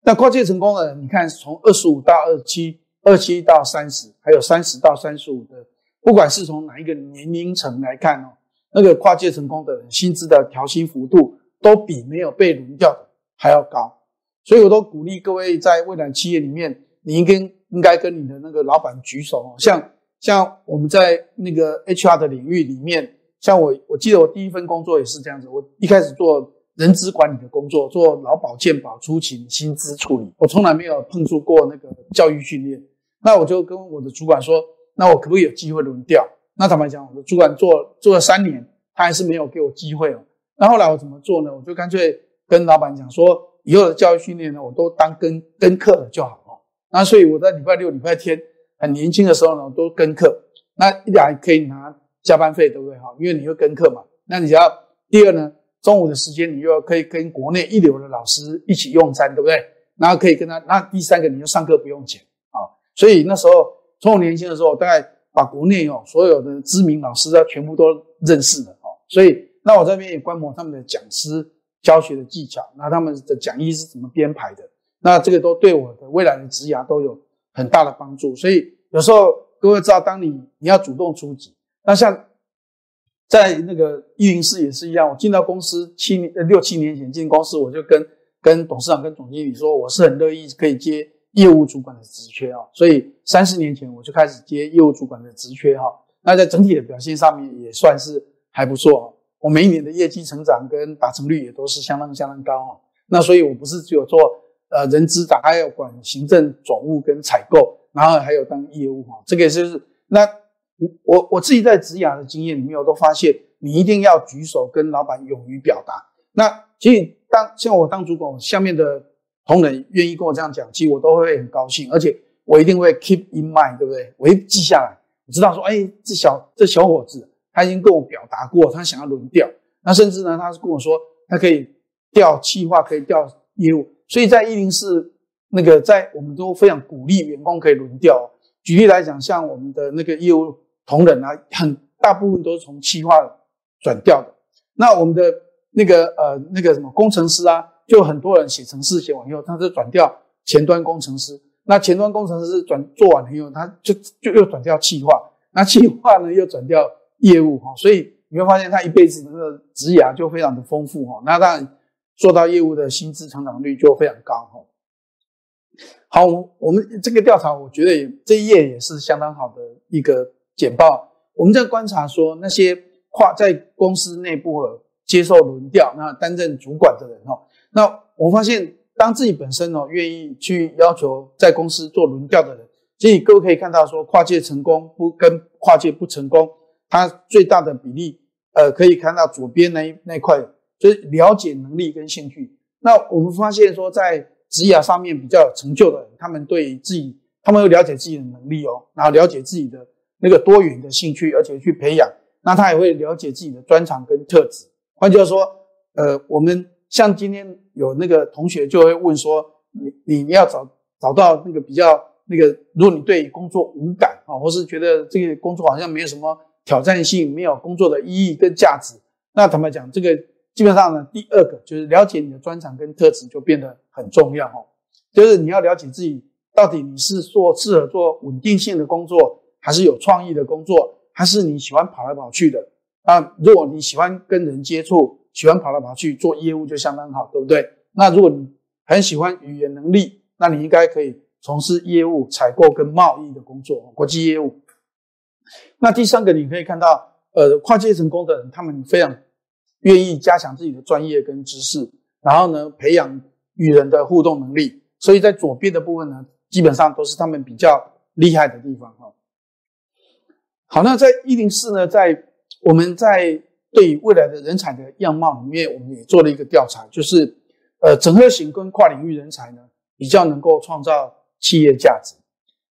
那跨界成功的人，你看从二十五到二十七二十七到三十，还有三十到三十五的，不管是从哪一个年龄层来看哦，那个跨界成功的人薪资的调薪幅度都比没有被轮调的还要高。所以我都鼓励各位在未来企业里面，你应该应该跟你的那个老板举手哦。像像我们在那个 H R 的领域里面，像我我记得我第一份工作也是这样子，我一开始做人资管理的工作，做劳保健保出勤薪资处理，我从来没有碰触过那个教育训练。那我就跟我的主管说，那我可不可以有机会轮调？那坦白讲，我的主管做做了三年，他还是没有给我机会哦。那后来我怎么做呢？我就干脆跟老板讲说，以后的教育训练呢，我都当跟跟课的就好哦。那所以我在礼拜六、礼拜天很年轻的时候呢，我都跟课。那一来可以拿加班费，对不对？哈，因为你会跟课嘛。那你要第二呢，中午的时间你又可以跟国内一流的老师一起用餐，对不对？然后可以跟他。那第三个，你就上课不用钱啊。所以那时候从我年轻的时候，大概把国内哦所有的知名老师啊全部都认识了哦。所以那我这边也观摩他们的讲师教学的技巧，那他们的讲义是怎么编排的，那这个都对我的未来的职涯都有很大的帮助。所以有时候各位知道，当你你要主动出击。那像在那个一零四也是一样，我进到公司七年六七年前进公司，我就跟跟董事长跟总经理说，我是很乐意可以接业务主管的职缺哦。所以三十年前我就开始接业务主管的职缺哦。那在整体的表现上面也算是还不错哦。我每一年的业绩成长跟达成率也都是相当相当高哦。那所以我不是只有做呃人资长，还有管行政总务跟采购，然后还有当业务哦。这个就是那我我自己在职涯的经验里面，我都发现你一定要举手跟老板勇于表达。那其实当像我当主管，下面的同仁愿意跟我这样讲，其实我都会很高兴，而且我一定会 keep in mind， 对不对？我一记下来，我知道说，哎，这小这小伙子他已经跟我表达过，他想要轮调，那甚至呢，他是跟我说他可以调企划，可以调业务，所以在一零四那个在我们都非常鼓励员工可以轮调哦。举例来讲，像我们的那个业务同仁啊，很大部分都是从企划转调的。那我们的那个呃那个什么工程师啊。就很多人写程式写完以后，他就转调前端工程师，那前端工程师转做完以后，他就就又转调企划，那企划呢又转调业务哈，所以你会发现他一辈子的职涯就非常的丰富哈。那当然做到业务的薪资成长率就非常高哈。好，我们这个调查我觉得也这一页也是相当好的一个简报。我们在观察说那些跨在公司内部接受轮调，那担任主管的人哈。那我发现当自己本身哦愿意去要求在公司做轮调的人，所以各位可以看到说跨界成功不跟跨界不成功，它最大的比例呃可以看到左边那一那一块，就是了解能力跟兴趣。那我们发现说在职涯上面比较有成就的人，他们对自己他们会了解自己的能力哦，然后了解自己的那个多元的兴趣，而且去培养，那他也会了解自己的专长跟特质。换句话说呃我们像今天有那个同学就会问说，你你要找找到那个比较那个，如果你对工作无感啊，或是觉得这个工作好像没有什么挑战性，没有工作的意义跟价值，那坦白讲，这个基本上呢，第二个就是了解你的专长跟特质就变得很重要哦。就是你要了解自己到底你是做适合做稳定性的工作，还是有创意的工作，还是你喜欢跑来跑去的啊？如果你喜欢跟人接触，喜欢跑来跑去做业务就相当好，对不对？那如果你很喜欢语言能力，那你应该可以从事业务、采购跟贸易的工作，国际业务。那第三个你可以看到呃，跨界成功的人，他们非常愿意加强自己的专业跟知识，然后呢培养与人的互动能力，所以在左边的部分呢，基本上都是他们比较厉害的地方。好，那在一零四呢，在我们在对于未来的人才的样貌里面，我们也做了一个调查，就是呃，整合型跟跨领域人才呢，比较能够创造企业价值。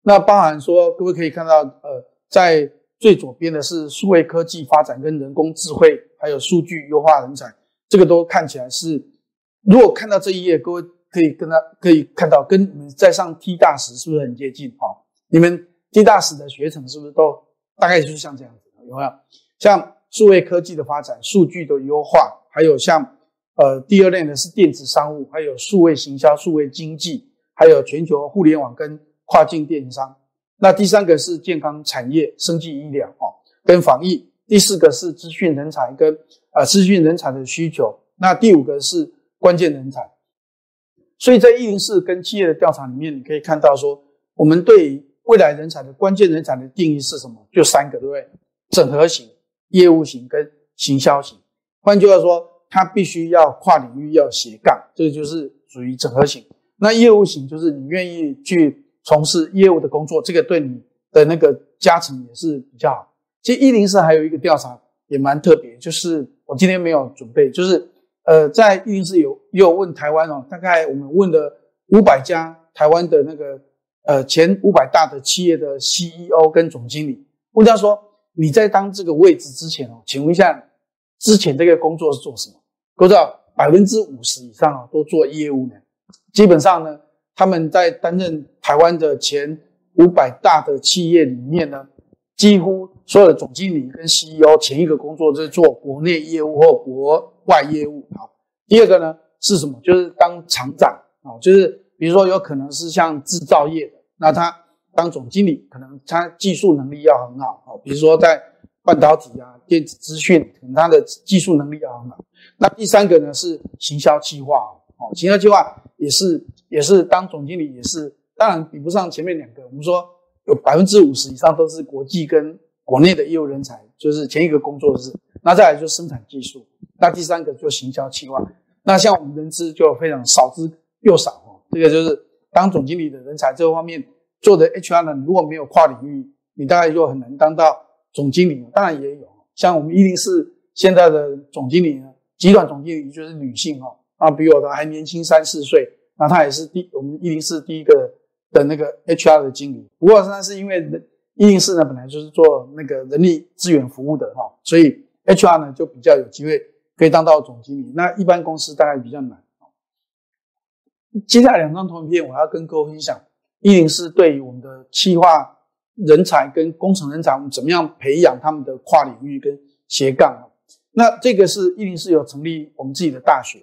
那包含说，各位可以看到，呃，在最左边的是数位科技发展跟人工智慧，还有数据优化人才，这个都看起来是，如果看到这一页，各位可以跟他可以看到，跟你们在上 T A S 是不是很接近？哦，你们 T A S 的学程是不是都大概就是像这样子？有没有？像数位科技的发展、数据的优化，还有像呃第二类呢是电子商务，还有数位行销、数位经济，还有全球互联网跟跨境电商。那第三个是健康产业、生技医疗哦，跟防疫。第四个是资讯人才跟呃资讯人才的需求。那第五个是关键人才。所以在一零四跟企业的调查里面，你可以看到说，我们对于未来人才的关键人才的定义是什么？就三个，对不对？整合型、业务型跟行销型。换句话说，它必须要跨领域，要斜杠，这个就是属于整合型。那业务型就是你愿意去从事业务的工作，这个对你的那个加成也是比较好。其实一零四还有一个调查也蛮特别，就是我今天没有准备，就是呃，在一零四有也有问台湾哦，大概我们问了五百家台湾的那个呃前五百大的企业的 C E O 跟总经理，问他说你在当这个位置之前哦，请问一下之前这个工作是做什么？都知道 百分之五十 以上、啊、都做业务呢。基本上呢，他们在担任台湾的前五百大的企业里面呢，几乎所有的总经理跟 C E O 前一个工作就是做国内业务或国外业务。好，第二个呢是什么？就是当厂长啊，就是比如说有可能是像制造业的，那他当总经理可能他技术能力要很好啊，比如说在半导体啊、电子资讯，它的技术能力要很好。那第三个呢是行销计划哦，行销计划也是也是当总经理也是，当然比不上前面两个。我们说有 百分之五十 以上都是国际跟国内的业务人才，就是前一个工作室。那再来就生产技术，那第三个就行销计划。那像我们人资就非常少之又少哦，这个就是当总经理的人才这方面做的 H R 呢，如果没有跨领域，你大概就很难当到总经理。当然也有，像我们一零四现在的总经理呢，集团总经理就是女性哦，啊，比我的还年轻三四岁，那她也是第我们一零四第一个的那个 H R 的经理。不过她是因为一零四呢本来就是做那个人力资源服务的哈，所以 H R 呢就比较有机会可以当到总经理。那一般公司大概比较难。接下来两张投影片我要跟各位分享一零四对于我们的企划人才跟工程人才，我们怎么样培养他们的跨领域跟斜杠。那这个是一零四有成立我们自己的大学，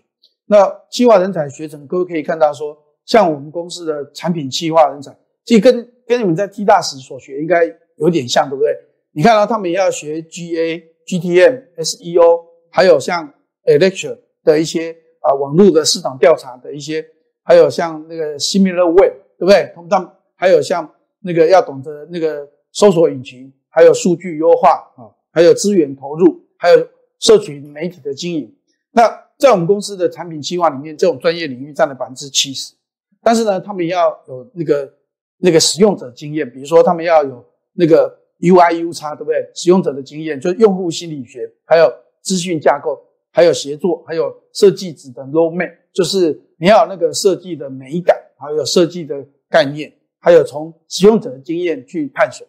那企划人才学程，各位可以看到说，像我们公司的产品企划人才，其实跟跟你们在 T D A S 所学应该有点像，对不对？你看到他们也要学 G A、G T M、S E O， 还有像 Electure 的一些啊网络的市场调查的一些，还有像那个 similar way， 对不对？他们还有像那个要懂得那个搜索引擎，还有数据优化啊，还有资源投入，还有社群媒体的经营。那在我们公司的产品计划里面，这种专业领域占了 百分之七十。但是呢，他们要有那个那个使用者经验，比如说他们要有那个 U I U X， 对不对？使用者的经验就是用户心理学，还有资讯架构，还有协作，还有设计指的 roadmap， 就是你要有那个设计的美感，还有设计的概念。还有从使用者的经验去探索。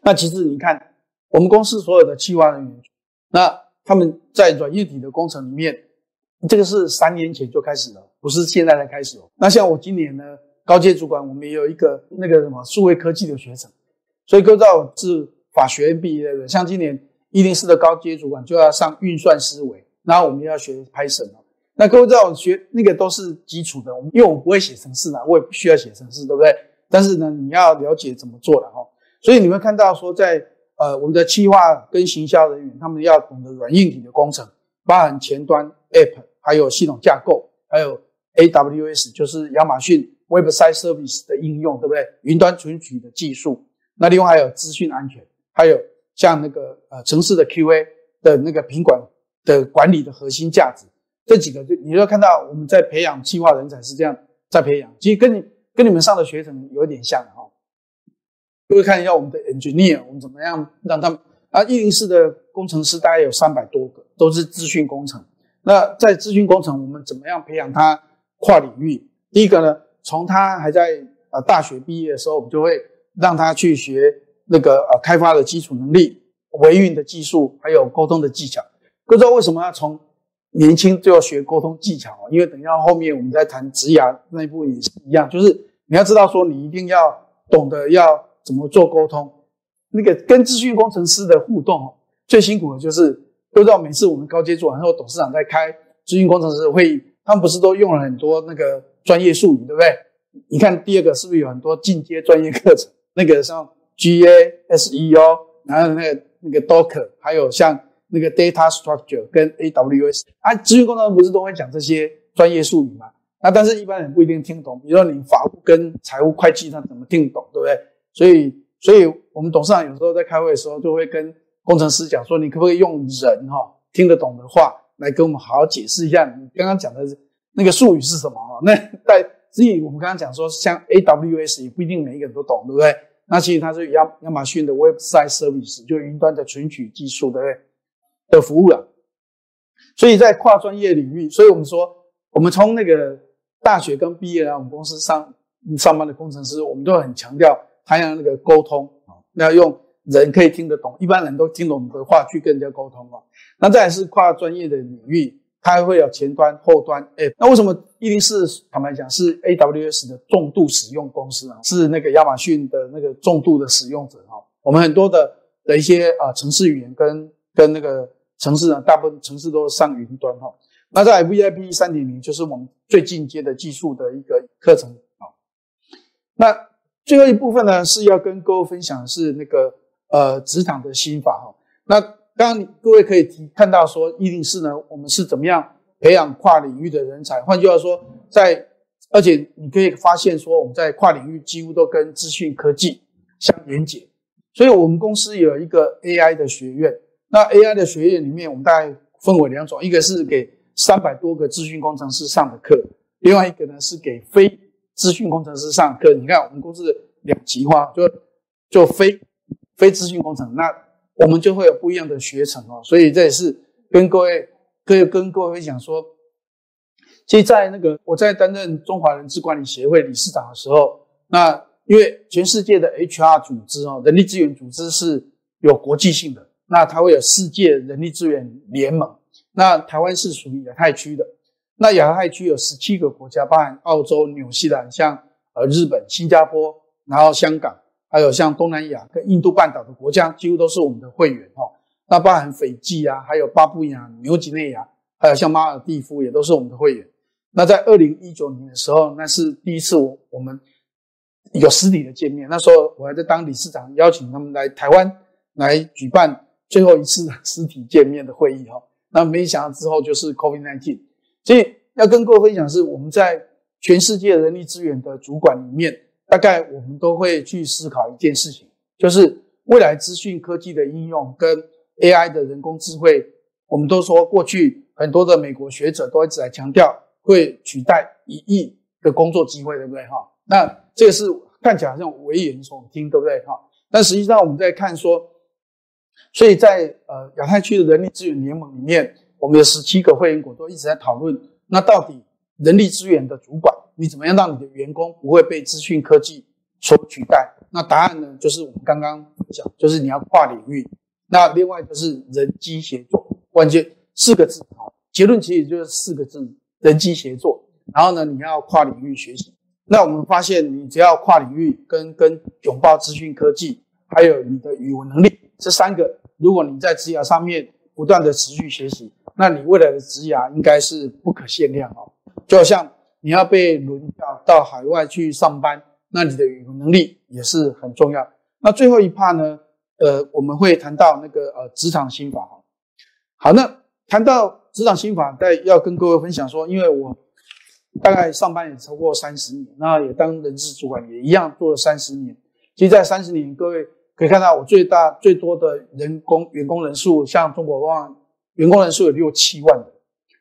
那其实你看我们公司所有的企划人员，那他们在软硬体的工程里面，这个是三年前就开始了，不是现在才开始哦。那像我今年呢，高阶主管我们也有一个那个什么数位科技的学程，所以各位知道我是法学院毕业的，像今年一零四的高阶主管就要上运算思维，然后我们要学 Python 哦。那各位知道我学那个都是基础的，因为我不会写程式啦，我也不需要写程式，对不对？但是呢，你要了解怎么做啦齁。所以你会看到说在呃我们的企划跟行销人员，他们要懂得软硬体的工程，包含前端 App， 还有系统架构，还有 A W S， 就是亚马逊 Website Service 的应用，对不对？云端存取的技术。那另外还有资讯安全，还有像那个呃程式的 Q A 的那个品管的管理的核心价值。这几个你就看到我们在培养企划人才是这样在培养，其实跟你跟你们上的学程有点像哈。各位看一下我们的 engineer， 我们怎么样让他们啊？一零四的工程师大概有三百多个，都是资讯工程。那在资讯工程，我们怎么样培养他跨领域？第一个呢，从他还在呃大学毕业的时候，我们就会让他去学那个呃开发的基础能力、维运的技术，还有沟通的技巧。各位知道为什么要从年轻就要学沟通技巧，因为等一下后面我们在谈职涯那一步也是一样，就是你要知道说你一定要懂得要怎么做沟通。那个跟资讯工程师的互动最辛苦的就是，都知道每次我们高阶主管和董事长在开资讯工程师的会议，他们不是都用了很多那个专业术语，对不对？你看第二个是不是有很多进阶专业课程？那个像 G A、S E O， 然后那个那个 Docker， 还有像那个 data structure 跟 A W S 啊，资讯工程不是都会讲这些专业术语嘛？那但是一般人不一定听懂，比如说你法务跟财务会计，他怎么听懂，对不对？所以，所以我们董事长有时候在开会的时候，就会跟工程师讲说，你可不可以用人哈、哦、听得懂的话来跟我们好好解释一下你刚刚讲的那个术语是什么哈、哦？那在至于我们刚刚讲说，像 A W S 也不一定每一个人都懂，对不对？那其实它是亚亚马逊的 Website Service， 就云端的存取技术，对不对？的服务了、啊。所以在跨专业领域，所以我们说，我们从那个大学刚毕业来我们公司上上班的工程师，我们都很强调他要那个沟通，要用人可以听得懂，一般人都听懂的话去跟人家沟通哦。那再来是跨专业的领域，它会有前端、后端 App。那为什么一零四坦白讲是 A W S 的重度使用公司啊？是那个亚马逊的那个重度的使用者哈。我们很多的的一些啊、呃、程式语言跟跟那个程式呢，大部分程式都是上云端哈。那在 V I P 三点零 就是我们最进阶的技术的一个课程啊。那最后一部分呢是要跟各位分享的是那个呃职场的心法哈。那刚刚各位可以看到说一零四呢，我们是怎么样培养跨领域的人才。换句话说，在而且你可以发现说我们在跨领域几乎都跟资讯科技相连结。所以我们公司有一个 A I 的学院。那 A I 的学院里面我们大概分为两种，一个是给三百多个资讯工程师上的课，另外一个呢是给非资讯工程师上的课。你看我们公司两极化，就就非非资讯工程，那我们就会有不一样的学程哦。所以这也是跟各位可以跟各位讲说，其实在那个我在担任中华人资管理协会理事长的时候，那因为全世界的 H R 组织哦，人力资源组织是有国际性的，那它会有世界人力资源联盟。那台湾是属于亚太区的，那亚太区有十七个国家，包含澳洲、纽西兰、像呃日本、新加坡，然后香港，还有像东南亚跟印度半岛的国家，几乎都是我们的会员哈、哦。那包含斐济啊，还有巴布亚、纽几内亚，还有像马尔地夫也都是我们的会员。那在二零一九年的时候，那是第一次我我们有实体的见面，那时候我还在当理事长，邀请他们来台湾来举办最后一次的实体见面的会议哈、哦。那没想到之后就是 COVID 十九， 所以要跟各位分享是我们在全世界人力资源的主管里面，大概我们都会去思考一件事情，就是未来资讯科技的应用跟 A I 的人工智慧，我们都说过去很多的美国学者都一直来强调会取代一亿的工作机会，对不对？那这个是看起来好像危言耸听，对不对？但实际上我们在看说，所以在呃亚太区的人力资源联盟里面，我们有十七个会员国都一直在讨论，那到底人力资源的主管，你怎么样让你的员工不会被资讯科技所取代？那答案呢，就是我们刚刚讲，就是你要跨领域。那另外就是人机协作，关键四个字，结论其实就是四个字：人机协作。然后呢，你要跨领域学习。那我们发现，你只要跨领域跟跟拥抱资讯科技，还有你的语文能力。这三个，如果你在职涯上面不断的持续学习，那你未来的职涯应该是不可限量哦。就好像你要被轮调到海外去上班，那你的语言能力也是很重要。那最后一 part 呢，呃，我们会谈到那个呃职场心法哈。好，那谈到职场心法，再要跟各位分享说，因为我大概上班也超过三十年，那也当人事主管也一样做了三十年。其实，在三十年，各位可以看到我最大最多的人工员工人数，像中国网员工人数有六七万人，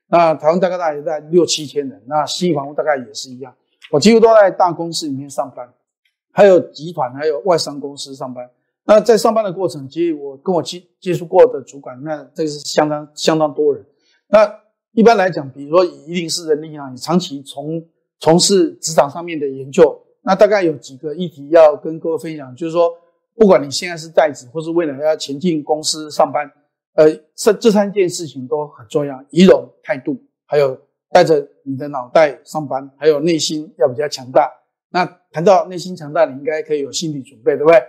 那台湾大概大概在六七千人，那西方大概也是一样。我几乎都在大公司里面上班，还有集团还有外商公司上班。那在上班的过程，其实我跟我接触过的主管，那这是相当相当多人。那一般来讲，比如说以一零四人力银行，你长期从从事职场上面的研究，那大概有几个议题要跟各位分享，就是说不管你现在是在职，或是未来要前进公司上班，呃，这这三件事情都很重要：仪容、态度，还有带着你的脑袋上班，还有内心要比较强大。那谈到内心强大，你应该可以有心理准备，对不对？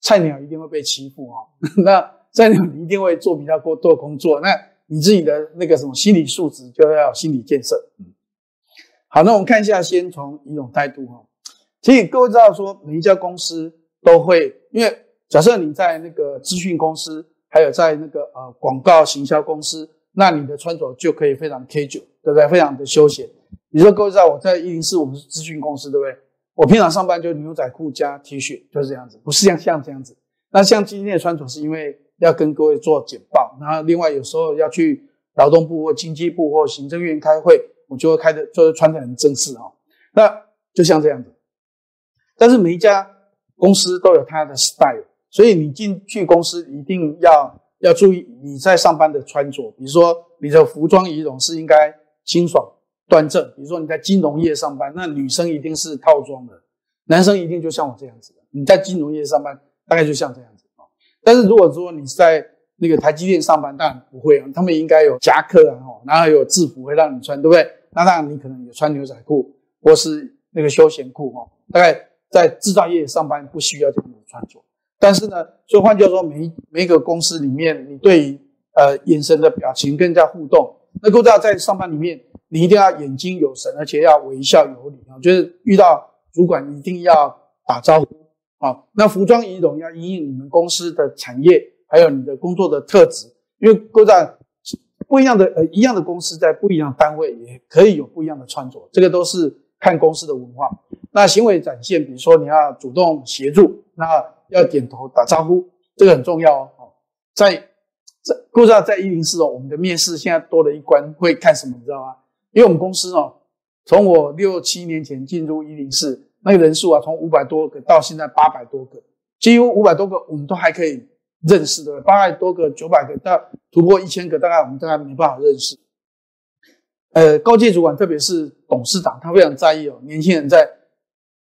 菜鸟一定会被欺负啊、哦，那菜鸟你一定会做比较过多的工作，那你自己的那个什么心理素质就要有心理建设。好，那我们看一下，先从仪容态度哈、哦。其实各位知道说每一家公司都会，因为假设你在那个资讯公司，还有在那个呃广告行销公司，那你的穿着就可以非常 casual， 对不对？非常的休闲。你说各位知道我在一零四我们是资讯公司，对不对？我平常上班就牛仔裤加 T 恤，就是这样子，不是像像这样子。那像今天的穿着是因为要跟各位做简报，然后另外有时候要去劳动部或经济部或行政院开会，我就会开的就是穿得很正式哦。那就像这样子。但是每一家公司都有它的 style， 所以你进去公司一定要要注意你在上班的穿着，比如说你的服装仪容是应该清爽端正，比如说你在金融业上班，那女生一定是套装的，男生一定就像我这样子的。你在金融业上班大概就像这样子。但是如果说你在那个台积电上班，当然不会，他们应该有夹克啊，然后有制服会让你穿，对不对？那当然你可能有穿牛仔裤或是那个休闲裤，大概在制造业上班不需要这种穿着。但是呢，所以换句话说，每一每一个公司里面，你对于呃眼神的表情更加互动。那各位知道在上班里面，你一定要眼睛有神，而且要微笑有礼啊，就是遇到主管一定要打招呼。好，那服装仪容要因应你们公司的产业，还有你的工作的特质，因为各位知道不一样的呃一样的公司在不一样的单位也可以有不一样的穿着，这个都是看公司的文化。那行为展现，比如说你要主动协助，那要点头打招呼，这个很重要哦。在在各位知道在一零四哦，我们的面试现在多了一关，会看什么你知道吗？因为我们公司哦，从我六七年前进入一零四。那个人数啊，从五百多个到现在八百多个，几乎五百多个我们都还可以认识的，八百多个、九百个到突破一千个，大概我们大概没办法认识。呃，高阶主管特别是董事长，他非常在意哦，年轻人在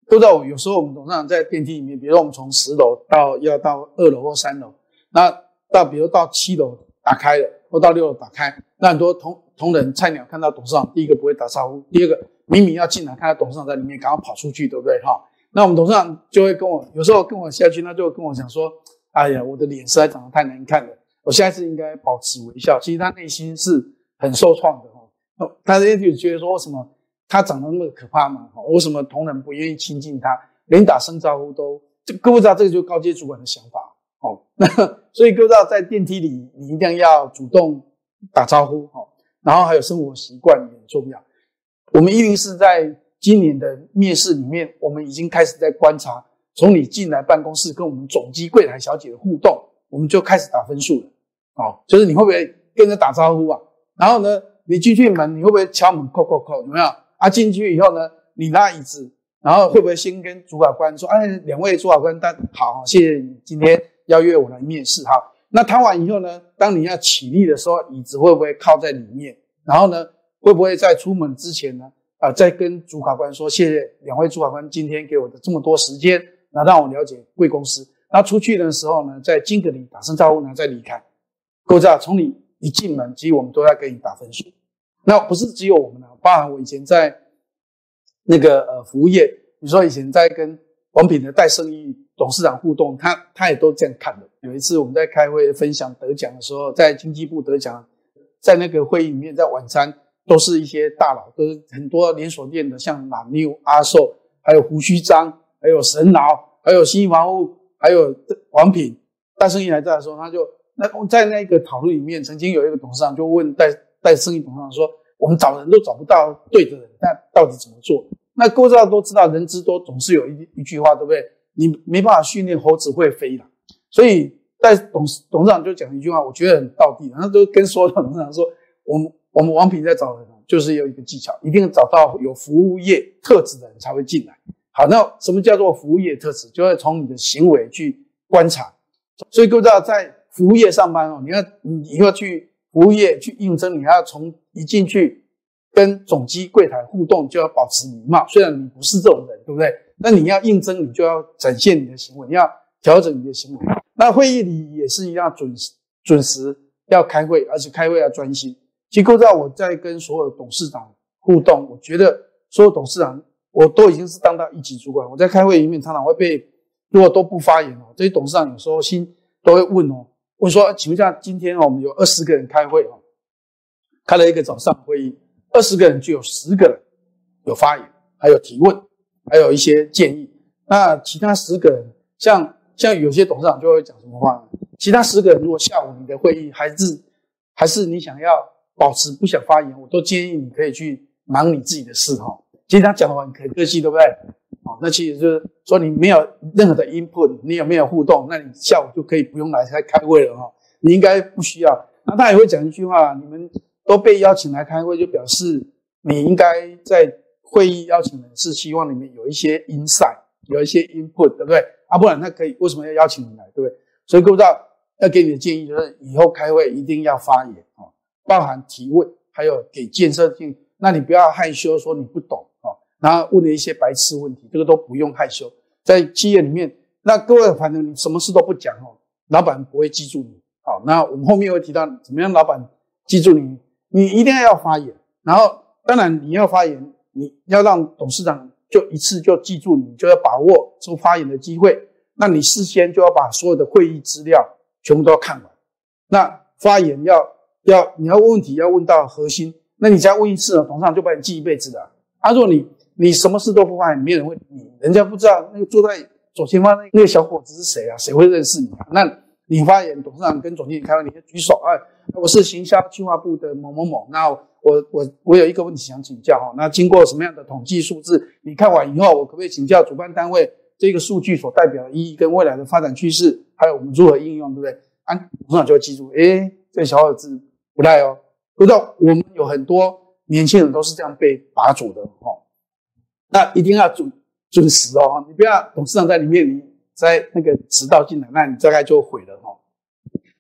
都知道，有时候我们董事长在电梯里面，比如说我们从十楼到要到二楼或三楼，那到比如到七楼打开了，或到六楼打开，那很多同同仁菜鸟看到董事长，第一个不会打招呼，第二个。明明要进来，看到董事长在里面，赶快跑出去，对不对？哈，那我们董事长就会跟我，有时候跟我下去，他就会跟我讲说：“哎呀，我的脸实在长得太难看了，我下一次应该保持微笑。”其实他内心是很受创的哈。他也就觉得说，为什么他长得那么可怕嘛？为什么同仁不愿意亲近他，连打声招呼都……各位知道，这个就是高阶主管的想法哦。那所以各位知道，在电梯里，你一定要主动打招呼哦，然后还有生活习惯也很重要。我们一零四在今年的面试里面，我们已经开始在观察，从你进来办公室跟我们总机柜台小姐的互动，我们就开始打分数了。哦，就是你会不会跟人家打招呼啊？然后呢，你进去门，你会不会敲门叩叩叩？有没有？啊，进去以后呢，你拿椅子，然后会不会先跟主考官说：“哎，两位主考官，大家好，谢谢你今天邀约我来面试。”好，那谈完以后呢，当你要起立的时候，椅子会不会靠在里面？然后呢？会不会在出门之前呢？啊、呃，再跟主考官说，谢谢两位主考官今天给我的这么多时间，那让我了解贵公司。那出去的时候呢，在金格里打声招呼，然后再离开。各位知道，从你一进门，其实我们都在给你打分数。那不是只有我们呢，包含我以前在那个呃服务业，你说以前在跟王品的戴胜义董事长互动，他他也都这样看的。有一次我们在开会分享得奖的时候，在经济部得奖，在那个会议里面，在晚餐。都是一些大佬，都是很多连锁店的，像马妞、阿寿，还有胡须章，还有神劳，还有新房屋，还有王品。戴胜义来的时候，他就那在那个讨论里面，曾经有一个董事长就问戴戴胜义董事长说：“我们找人都找不到对的人，那到底怎么做？”那各位都知道，人之多总是有一一句话，对不对？你没办法训练猴子会飞的，所以戴董董事长就讲一句话，我觉得很道地，他都跟所有董事长说：“我们。”我们王品在找人，就是有一个技巧，一定找到有服务业特质的人才会进来。好，那什么叫做服务业特质？就要从你的行为去观察。所以各位知道，在服务业上班哦，你要你要去服务业去应征，你要从一进去跟总机柜台互动，就要保持礼貌。虽然你不是这种人，对不对？那你要应征，你就要展现你的行为，你要调整你的行为。那会议里也是一样，准时准时要开会，而且开会要专心。其实各位知道，我在跟所有董事长互动，我觉得所有董事长我都已经是当到一级主管。我在开会里面常常会被，如果都不发言哦，这些董事长有时候心都会问哦，问说，请问一下，今天我们有二十个人开会哦，开了一个早上会议，二十个人就有十个人有发言，还有提问。还有一些建议。那其他十个人，像像有些董事长就会讲什么话呢？其他十个人如果下午你的会议还是还是你想要保持不想发言，我都建议你可以去忙你自己的事哈。其实他讲完很客气，对不对？哦，那其实就是说你没有任何的 input， 你有没有互动，那你下午就可以不用来开会了哈。你应该不需要。那他也会讲一句话：你们都被邀请来开会，就表示你应该在会议邀请人是希望里面有一些 insight， 有一些 input， 对不对？啊，不然他可以为什么要邀请你来，对不对？所以顾道要给你的建议就是，以后开会一定要发言啊，包含提问，还有给建设性。那你不要害羞说你不懂啊，然后问了一些白痴问题，这个都不用害羞。在企业里面，那各位反正你什么事都不讲哦，老板不会记住你。好，那我们后面会提到怎么样老板记住你，你一定要发言。然后当然你要发言，你要让董事长就一次就记住你，就要把握这个发言的机会。那你事先就要把所有的会议资料全部都要看完。那发言要要你要问问题要问到核心，那你只要问一次，董事长就把你记一辈子的。啊，如果你你什么事都不发言，没人会，你人家不知道那个坐在左前方那个小伙子是谁啊？谁会认识你啊？那你发言，董事长跟总经理开会，你就举手啊、哎！我是行销计划部的某某某，那我我我有一个问题想请教哈。那经过什么样的统计数字？你看完以后，我可不可以请教主办单位这个数据所代表的意义跟未来的发展趋势，还有我们如何应用，对不对？啊，董事长就会记住，哎，这小伙子不赖哦。不知道我们有很多年轻人都是这样被把主的哦。那一定要准准时哦，你不要董事长在里面你。在那个迟到进来，那你大概就毁了哈。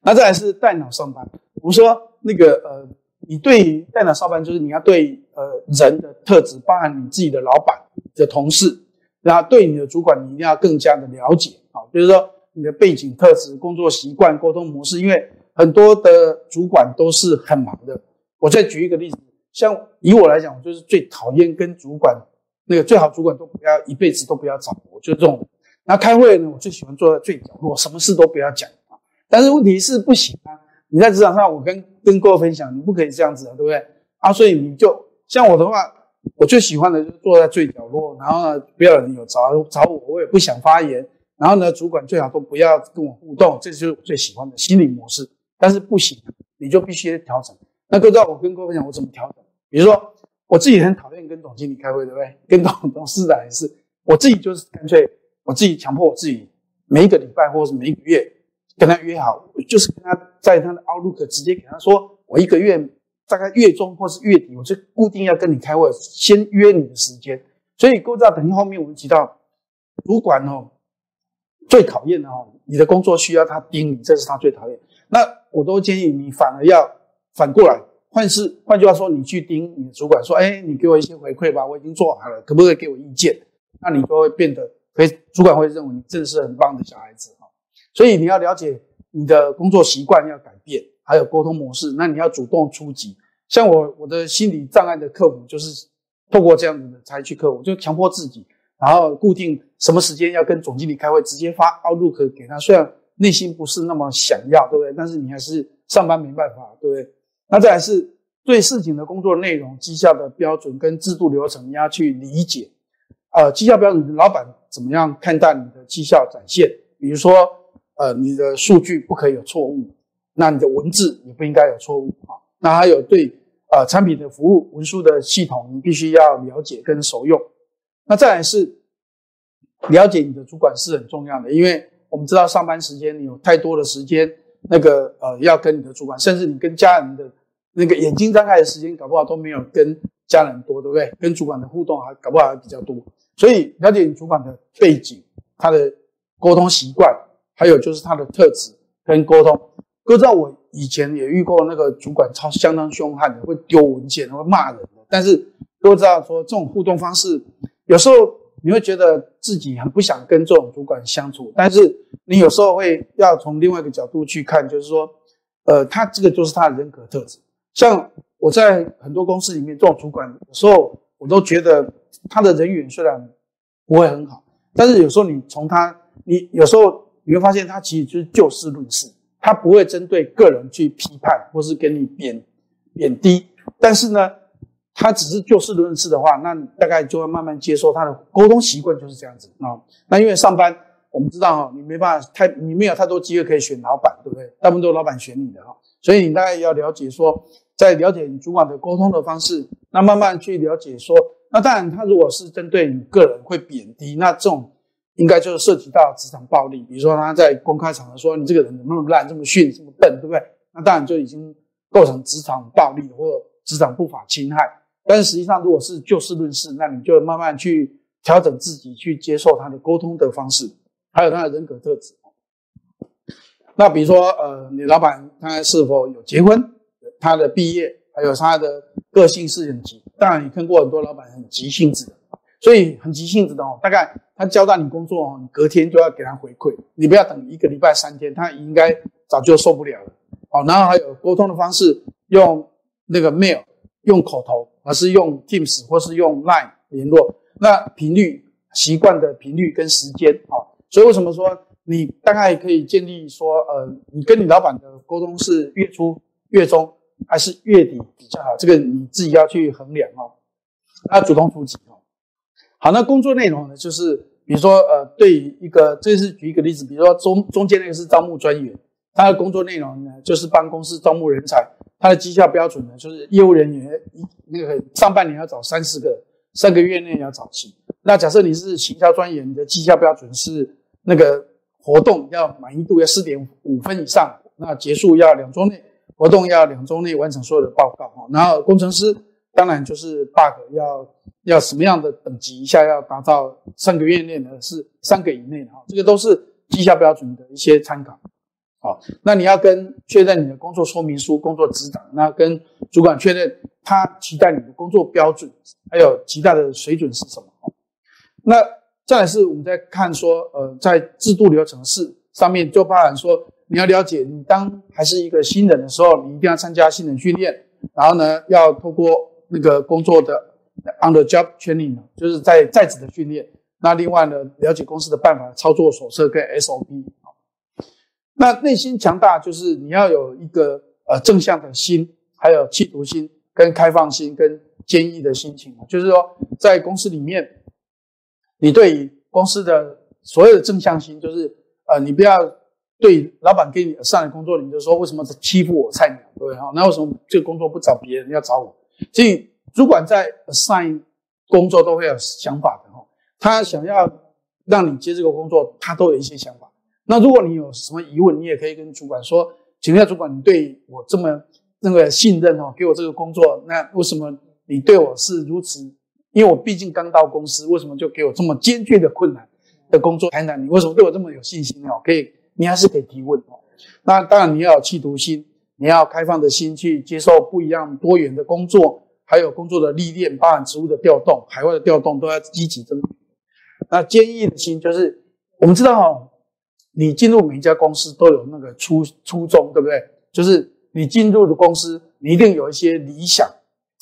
那再来是带脑上班，我们说那个呃，你对带脑上班就是你要对呃人的特质，包含你自己的老板、你的同事，然后对你的主管，你一定要更加的了解啊，就是说你的背景特质、工作习惯、沟通模式，因为很多的主管都是很忙的。我再举一个例子，像以我来讲，我就是最讨厌跟主管那个最好主管都不要一辈子都不要找我，就是这种。那开会呢，我最喜欢坐在最角落，什么事都不要讲啊。但是问题是不行啊，你在职场上，我跟跟各位分享，你不可以这样子啊，对不对？啊，所以你就像我的话，我最喜欢的就是坐在最角落，然后呢，不要有人有找找我，我也不想发言。然后呢，主管最好都不要跟我互动，这就是我最喜欢的心理模式。但是不行，你就必须调整。那各位，我跟各位分享我怎么调整。比如说，我自己很讨厌跟总经理开会，对不对？跟董董事长也是，我自己就是干脆。我自己强迫我自己每一个礼拜或是每一个月跟他约好，我就是跟他在他的 Outlook 直接给他说，我一个月大概月中或是月底，我就固定要跟你开会，先约你的时间。所以各位知道，等于后面我们提到主管哦，最讨厌的哦，你的工作需要他盯你，这是他最讨厌。那我都建议你反而要反过来，换是换句话说，你去盯你的主管说，哎，你给我一些回馈吧，我已经做好了，可不可以给我意见？那你就会变得。所以主管会认为你真的是很棒的小孩子，所以你要了解你的工作习惯要改变，还有沟通模式，那你要主动出击。像我我的心理障碍的克服就是透过这样子的才去克服，就强迫自己，然后固定什么时间要跟总经理开会，直接发 Outlook 给他，虽然内心不是那么想要，对不对？但是你还是上班没办法，对不对？那再来是对事情的工作内容、绩效的标准跟制度流程，你要去理解。呃，绩效标准，老板怎么样看待你的绩效展现？比如说，呃，你的数据不可以有错误，那你的文字也不应该有错误啊。那还有对呃产品的服务文书的系统，你必须要了解跟熟用。那再来是了解你的主管是很重要的，因为我们知道上班时间你有太多的时间，那个呃要跟你的主管，甚至你跟家人的那个眼睛张开的时间，搞不好都没有跟家人多，对不对？跟主管的互动还搞不好还比较多。所以了解你主管的背景、他的沟通习惯，还有就是他的特质跟沟通。各位知道我以前也遇过那个主管超相当凶悍的，会丢文件、会骂人的。但是各位知道说这种互动方式，有时候你会觉得自己很不想跟这种主管相处，但是你有时候会要从另外一个角度去看，就是说，呃，他这个就是他的人格特质。像我在很多公司里面，这种主管有时候我都觉得。他的人缘虽然不会很好，但是有时候你从他，你有时候你会发现他其实就是就事论事，他不会针对个人去批判或是给你贬贬低，但是呢，他只是就事论事的话，那大概就要慢慢接受他的沟通习惯就是这样子啊、哦。那因为上班我们知道哈，你没办法太，你没有太多机会可以选老板，对不对？大部分都是老板选你的哈，所以你大概要了解说，在了解你主管的沟通的方式，那慢慢去了解说，那当然他如果是针对你个人会贬低，那这种应该就是涉及到职场暴力，比如说他在公开场合说你这个人怎么那么烂、这么逊、这么笨，对不对？那当然就已经构成职场暴力或职场不法侵害。但是实际上，如果是就事论事，那你就慢慢去调整自己，去接受他的沟通的方式，还有他的人格特质。那比如说，呃，你老板他是否有结婚，他的毕业，还有他的个性是很急。当然，你看过很多老板很急性子的，所以很急性子的哦，大概他交代你工作哦，你隔天就要给他回馈，你不要等一个礼拜三天，他应该早就受不了了。好，然后还有沟通的方式，用那个 mail， 用口头，而是用 Teams 或是用 Line 联络。那频率习惯的频率跟时间啊、哦，所以为什么说你大概可以建立说，呃，你跟你老板的沟通是月初、月中还是月底比较好？这个你自己要去衡量哦。那主动出击哦。好，那工作内容呢，就是比如说，呃，对于一个，这是举一个例子，比如说中中间那个是招募专员，他的工作内容呢就是帮公司招募人才。他的绩效标准呢，就是业务人员那个上半年要找三十个，三个月内要找齐。那假设你是行销专员，你的绩效标准是那个活动要满意度要 四点五 分以上，那结束要两周内，活动要两周内完成所有的报告。然后工程师当然就是 bug 要要什么样的等级一下要达到三个月内呢？是三个以内的，这个都是绩效标准的一些参考。好，那你要跟确认你的工作说明书、工作指导，那跟主管确认他期待你的工作标准，还有期待的水准是什么。那再来是我们在看说，呃，在制度流程式上面就包含说，你要了解你当还是一个新人的时候，你一定要参加新人训练，然后呢，要透过那个工作的 on the job training， 就是在在职的训练。那另外呢，了解公司的办法、操作手册跟 S O P。那内心强大就是你要有一个呃正向的心，还有企图心跟开放心跟坚毅的心情，就是说在公司里面，你对于公司的所有的正向心，就是呃你不要对老板给你上的工作，你就说为什么欺负我菜鸟，对不对？那为什么这个工作不找别人要找我？所以主管在 assign 工作都会有想法的，他想要让你接这个工作，他都有一些想法。那如果你有什么疑问，你也可以跟主管说，请问主管，你对我这么那个信任哦，给我这个工作，那为什么你对我是如此？因为我毕竟刚到公司，为什么就给我这么艰巨的困难的工作？谈谈你为什么对我这么有信心哦？可以，你还是可以提问哦。那当然你要有企图心，你要开放的心去接受不一样多元的工作，还有工作的历练，包含职务的调动、海外的调动都要积极争取。那坚毅的心就是我们知道哦。你进入每一家公司都有那个初初衷，对不对？就是你进入的公司，你一定有一些理想，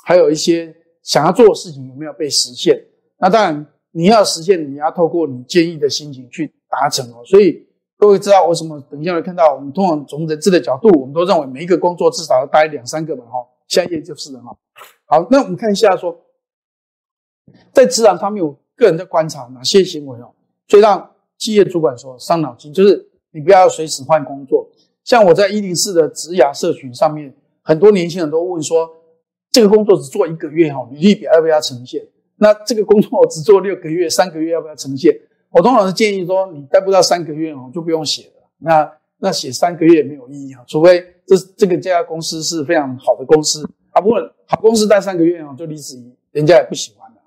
还有一些想要做的事情有没有被实现。那当然，你要实现，你要透过你坚毅的心情去达成哦。所以各位知道为什么等一下会看到，我们通常从人资的角度，我们都认为每一个工作至少要待两三个嘛，哈。下一页就是了哈。好，那我们看一下说，在职场方面，我个人在观察哪些行为哦，最让企业主管说伤脑筋，就是你不要随时换工作。像我在一零四的职涯社群上面，很多年轻人都问说，这个工作只做一个月履历表要不要呈现？那这个工作只做六个月、三个月要不要呈现？我通常是建议说，你待不到三个月就不用写了。那那写三个月也没有意义，除非这这个这家公司是非常好的公司啊。不过好公司待三个月就离职，人家也不喜欢了。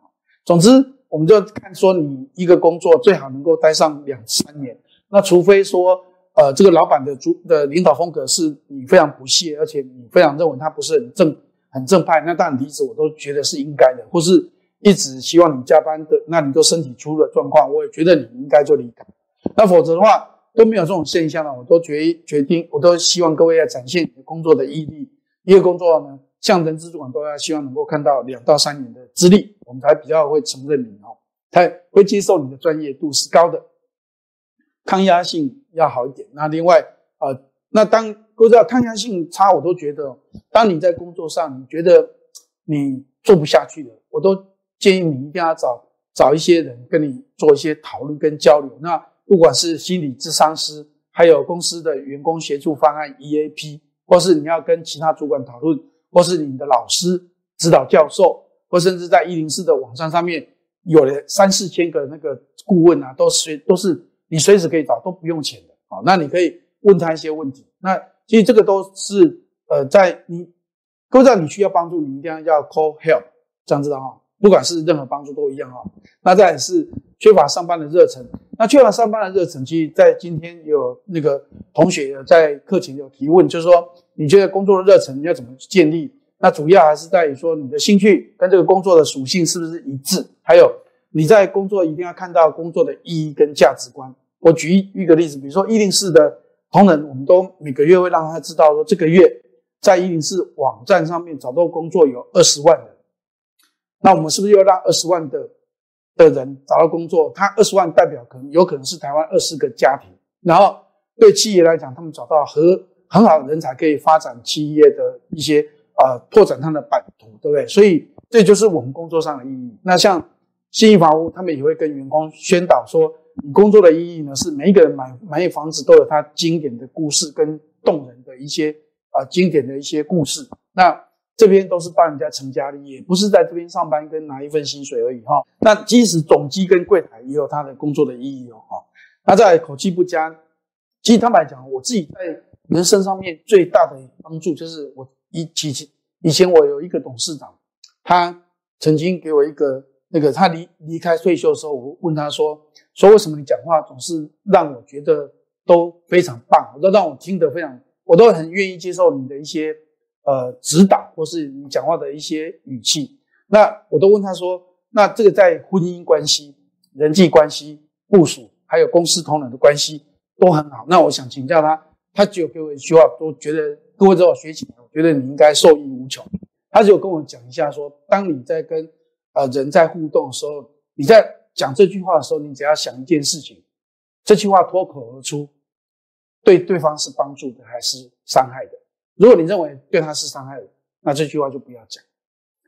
总之，我们就看说你一个工作最好能够待上两三年，那除非说，呃，这个老板的主的领导风格是你非常不屑，而且你非常认为他不是很正很正派，那当然离职我都觉得是应该的，或是一直希望你加班的，那你就身体出了状况，我也觉得你应该就离开。那否则的话都没有这种现象了，我都决决定，我都希望各位要展现你的工作的毅力。一个工作呢，像人资主管都要希望能够看到两到三年的资历，我们才比较会承认你哦，才会接受你的专业度是高的，抗压性要好一点。那另外，呃，那当各位知道抗压性差，我都觉得，当你在工作上你觉得你做不下去的，我都建议你一定要找找一些人跟你做一些讨论跟交流。那不管是心理咨商师，还有公司的员工协助方案 E A P， 或是你要跟其他主管讨论，或是你的老师、指导教授，或甚至在一零四的网站上面有了三四千个那个顾问啊，都随都是你随时可以找，都不用钱的。好，那你可以问他一些问题。那其实这个都是呃，在你都知道你需要帮助，你一定要叫 call help， 这样子的哈。不管是任何帮助都一样哈。那再来是缺乏上班的热忱。那缺乏上班的热忱，其实在今天有那个同学在课前有提问，就是说你觉得工作的热忱要怎么建立？那主要还是在于说你的兴趣跟这个工作的属性是不是一致？还有你在工作一定要看到工作的意义跟价值观。我举一个例子，比如说一零四的同仁，我们都每个月会让他知道说这个月在一零四网站上面找到工作有二十万人。那我们是不是要让二十万的的人找到工作？他二十万代表可能有可能是台湾二十个家庭。然后对企业来讲，他们找到和很好的人才可以发展企业的一些呃拓展他的版图，对不对？所以这就是我们工作上的意义。那像信义房屋，他们也会跟员工宣导说，你工作的意义呢是每一个人买买一房子都有他经典的故事跟动人的一些呃经典的一些故事。那这边都是帮人家成家立业，不是在这边上班跟拿一份薪水而已哈。那即使总机跟柜台也有他的工作的意义哦哈。那再来口气不佳，其实坦白讲，我自己在人生上面最大的帮助就是我以以前我有一个董事长，他曾经给我一个那个他离离开退休的时候，我问他说，说为什么你讲话总是让我觉得都非常棒，都让我听得非常，我都很愿意接受你的一些。呃，指导或是你讲话的一些语气，那我都问他说，那这个在婚姻关系、人际关系、部署，还有公司同仁的关系都很好。那我想请教他，他只有给我一句话，都觉得各位知道我学起来，我觉得你应该受益无穷。他只有跟我讲一下说，当你在跟呃人在互动的时候，你在讲这句话的时候，你只要想一件事情，这句话脱口而出，对对方是帮助的还是伤害的？如果你认为对他是伤害的，那这句话就不要讲。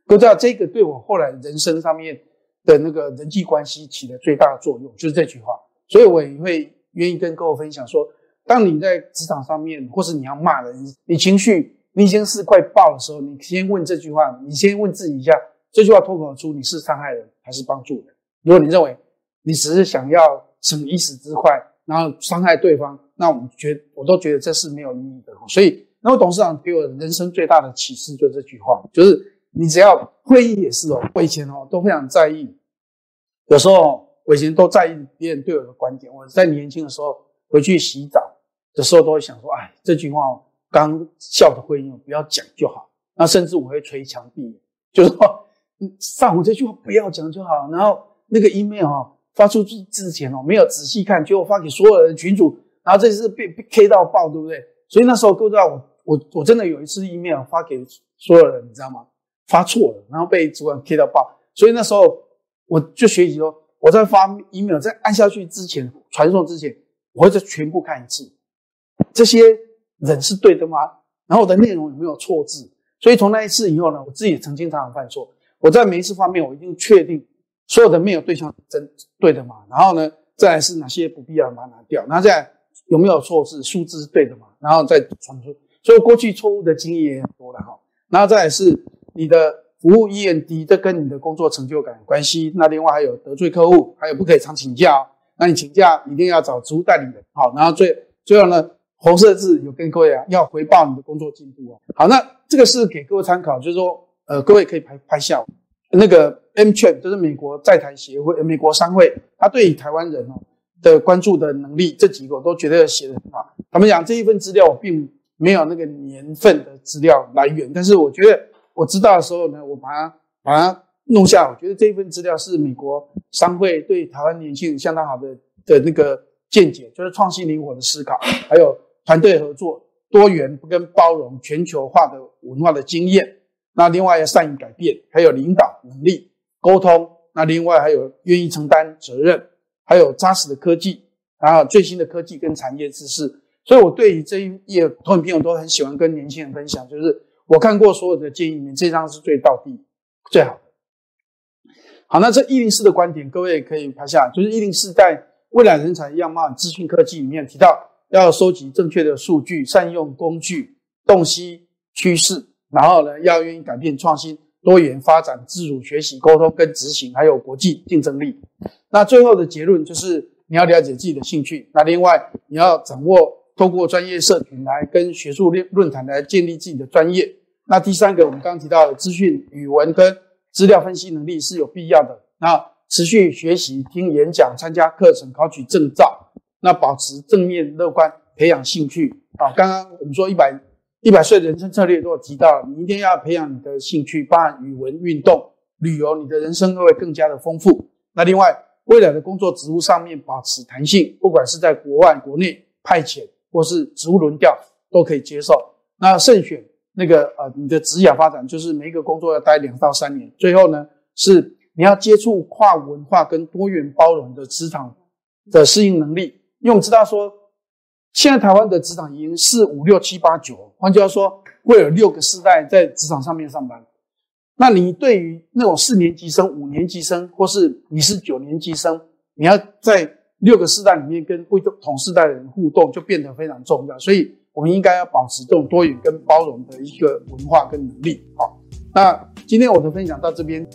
都知道这个对我后来人生上面的那个人际关系起了最大的作用，就是这句话。所以我也会愿意跟各位分享说，当你在职场上面，或是你要骂人，你情绪你已经是快爆的时候，你先问这句话，你先问自己一下，这句话脱口而出，你是伤害人还是帮助人？如果你认为你只是想要省一时之快，然后伤害对方，那我们觉得我都觉得这是没有意义的。所以。然后董事长给我人生最大的启示就是这句话，就是你只要会议也是哦，我以前哦都非常在意，有时候我以前都在意别人对我的观点。我在年轻的时候回去洗澡的时候都会想说，哎，这句话哦，刚笑的会议我不要讲就好。那甚至我会捶墙壁，就是说上午这句话不要讲就好。然后那个 email 哦发出去之前哦没有仔细看，结果发给所有人群组，然后这次被被 K 到爆，对不对？所以那时候都知道我。我我真的有一次 email 发给所有人，你知道吗？发错了，然后被主管 K 到爆。所以那时候我就学习说，我在发 email 在按下去之前，传送之前，我会再全部看一次，这些人是对的吗？然后我的内容有没有错字？所以从那一次以后呢，我自己也曾经常常犯错。我在每一次方面，我一定确定所有的 mail 对象真对的吗？然后呢，再来是哪些不必要的把它拿掉，然后再来有没有错字，数字是对的吗？然后再传出。所以过去错误的经验也很多了哈，然后再来是你的服务意愿低，这跟你的工作成就感有关系。那另外还有得罪客户，还有不可以常请假哦。那你请假一定要找职务代理人，好，然后最最后呢，红色字有跟各位啊，要回报你的工作进度哦。好，那这个是给各位参考，就是说呃，各位可以拍拍下那个 M-Chair， 就是美国在台协会、美国商会，他对于台湾人哦的关注的能力，这几个我都觉得写得很好。他们讲这一份资料我并没有那个年份的资料来源，但是我觉得我知道的时候呢，我把它把它弄下。我觉得这一份资料是美国商会对台湾年轻人相当好的的那个见解，就是创新灵活的思考，还有团队合作、多元跟包容、全球化的文化的经验。那另外要善于改变，还有领导能力、沟通。那另外还有愿意承担责任，还有扎实的科技，然后最新的科技跟产业知识。所以我对于这一页投影片我都很喜欢跟年轻人分享，就是我看过所有的建议里面，这张是最道地，最好。好，那这一零四的观点，各位可以拍下，就是一零四在未来人才样貌资讯科技里面提到，要收集正确的数据，善用工具，洞悉趋势，然后呢，要愿意改变创新，多元发展，自主学习，沟通跟执行，还有国际竞争力。那最后的结论就是，你要了解自己的兴趣，那另外你要掌握透过专业社群来跟学术论坛来建立自己的专业。那第三个，我们刚刚提到的资讯、语文跟资料分析能力是有必要的。那持续学习、听演讲、参加课程、考取证照，那保持正面乐观，培养兴趣。啊，刚刚我们说一百岁人生策略都有提到了，你一定要培养你的兴趣，包含语文、运动、旅游，你的人生会更加的丰富。那另外，未来的工作职务上面保持弹性，不管是在国外、国内派遣或是职务轮调都可以接受。那慎选。那个呃，你的职业发展就是每一个工作要待两到三年。最后呢，是你要接触跨文化跟多元包容的职场的适应能力。因为我们知道说，现在台湾的职场已经是五六七八九，换句话说，会有六个世代在职场上面上班。那你对于那种四年级生、五年级生，或是你是九年级生，你要在六个世代里面跟不同世代的人互动，就变得非常重要。所以，我们应该要保持这种多元跟包容的一个文化跟能力。好，那今天我的分享到这边。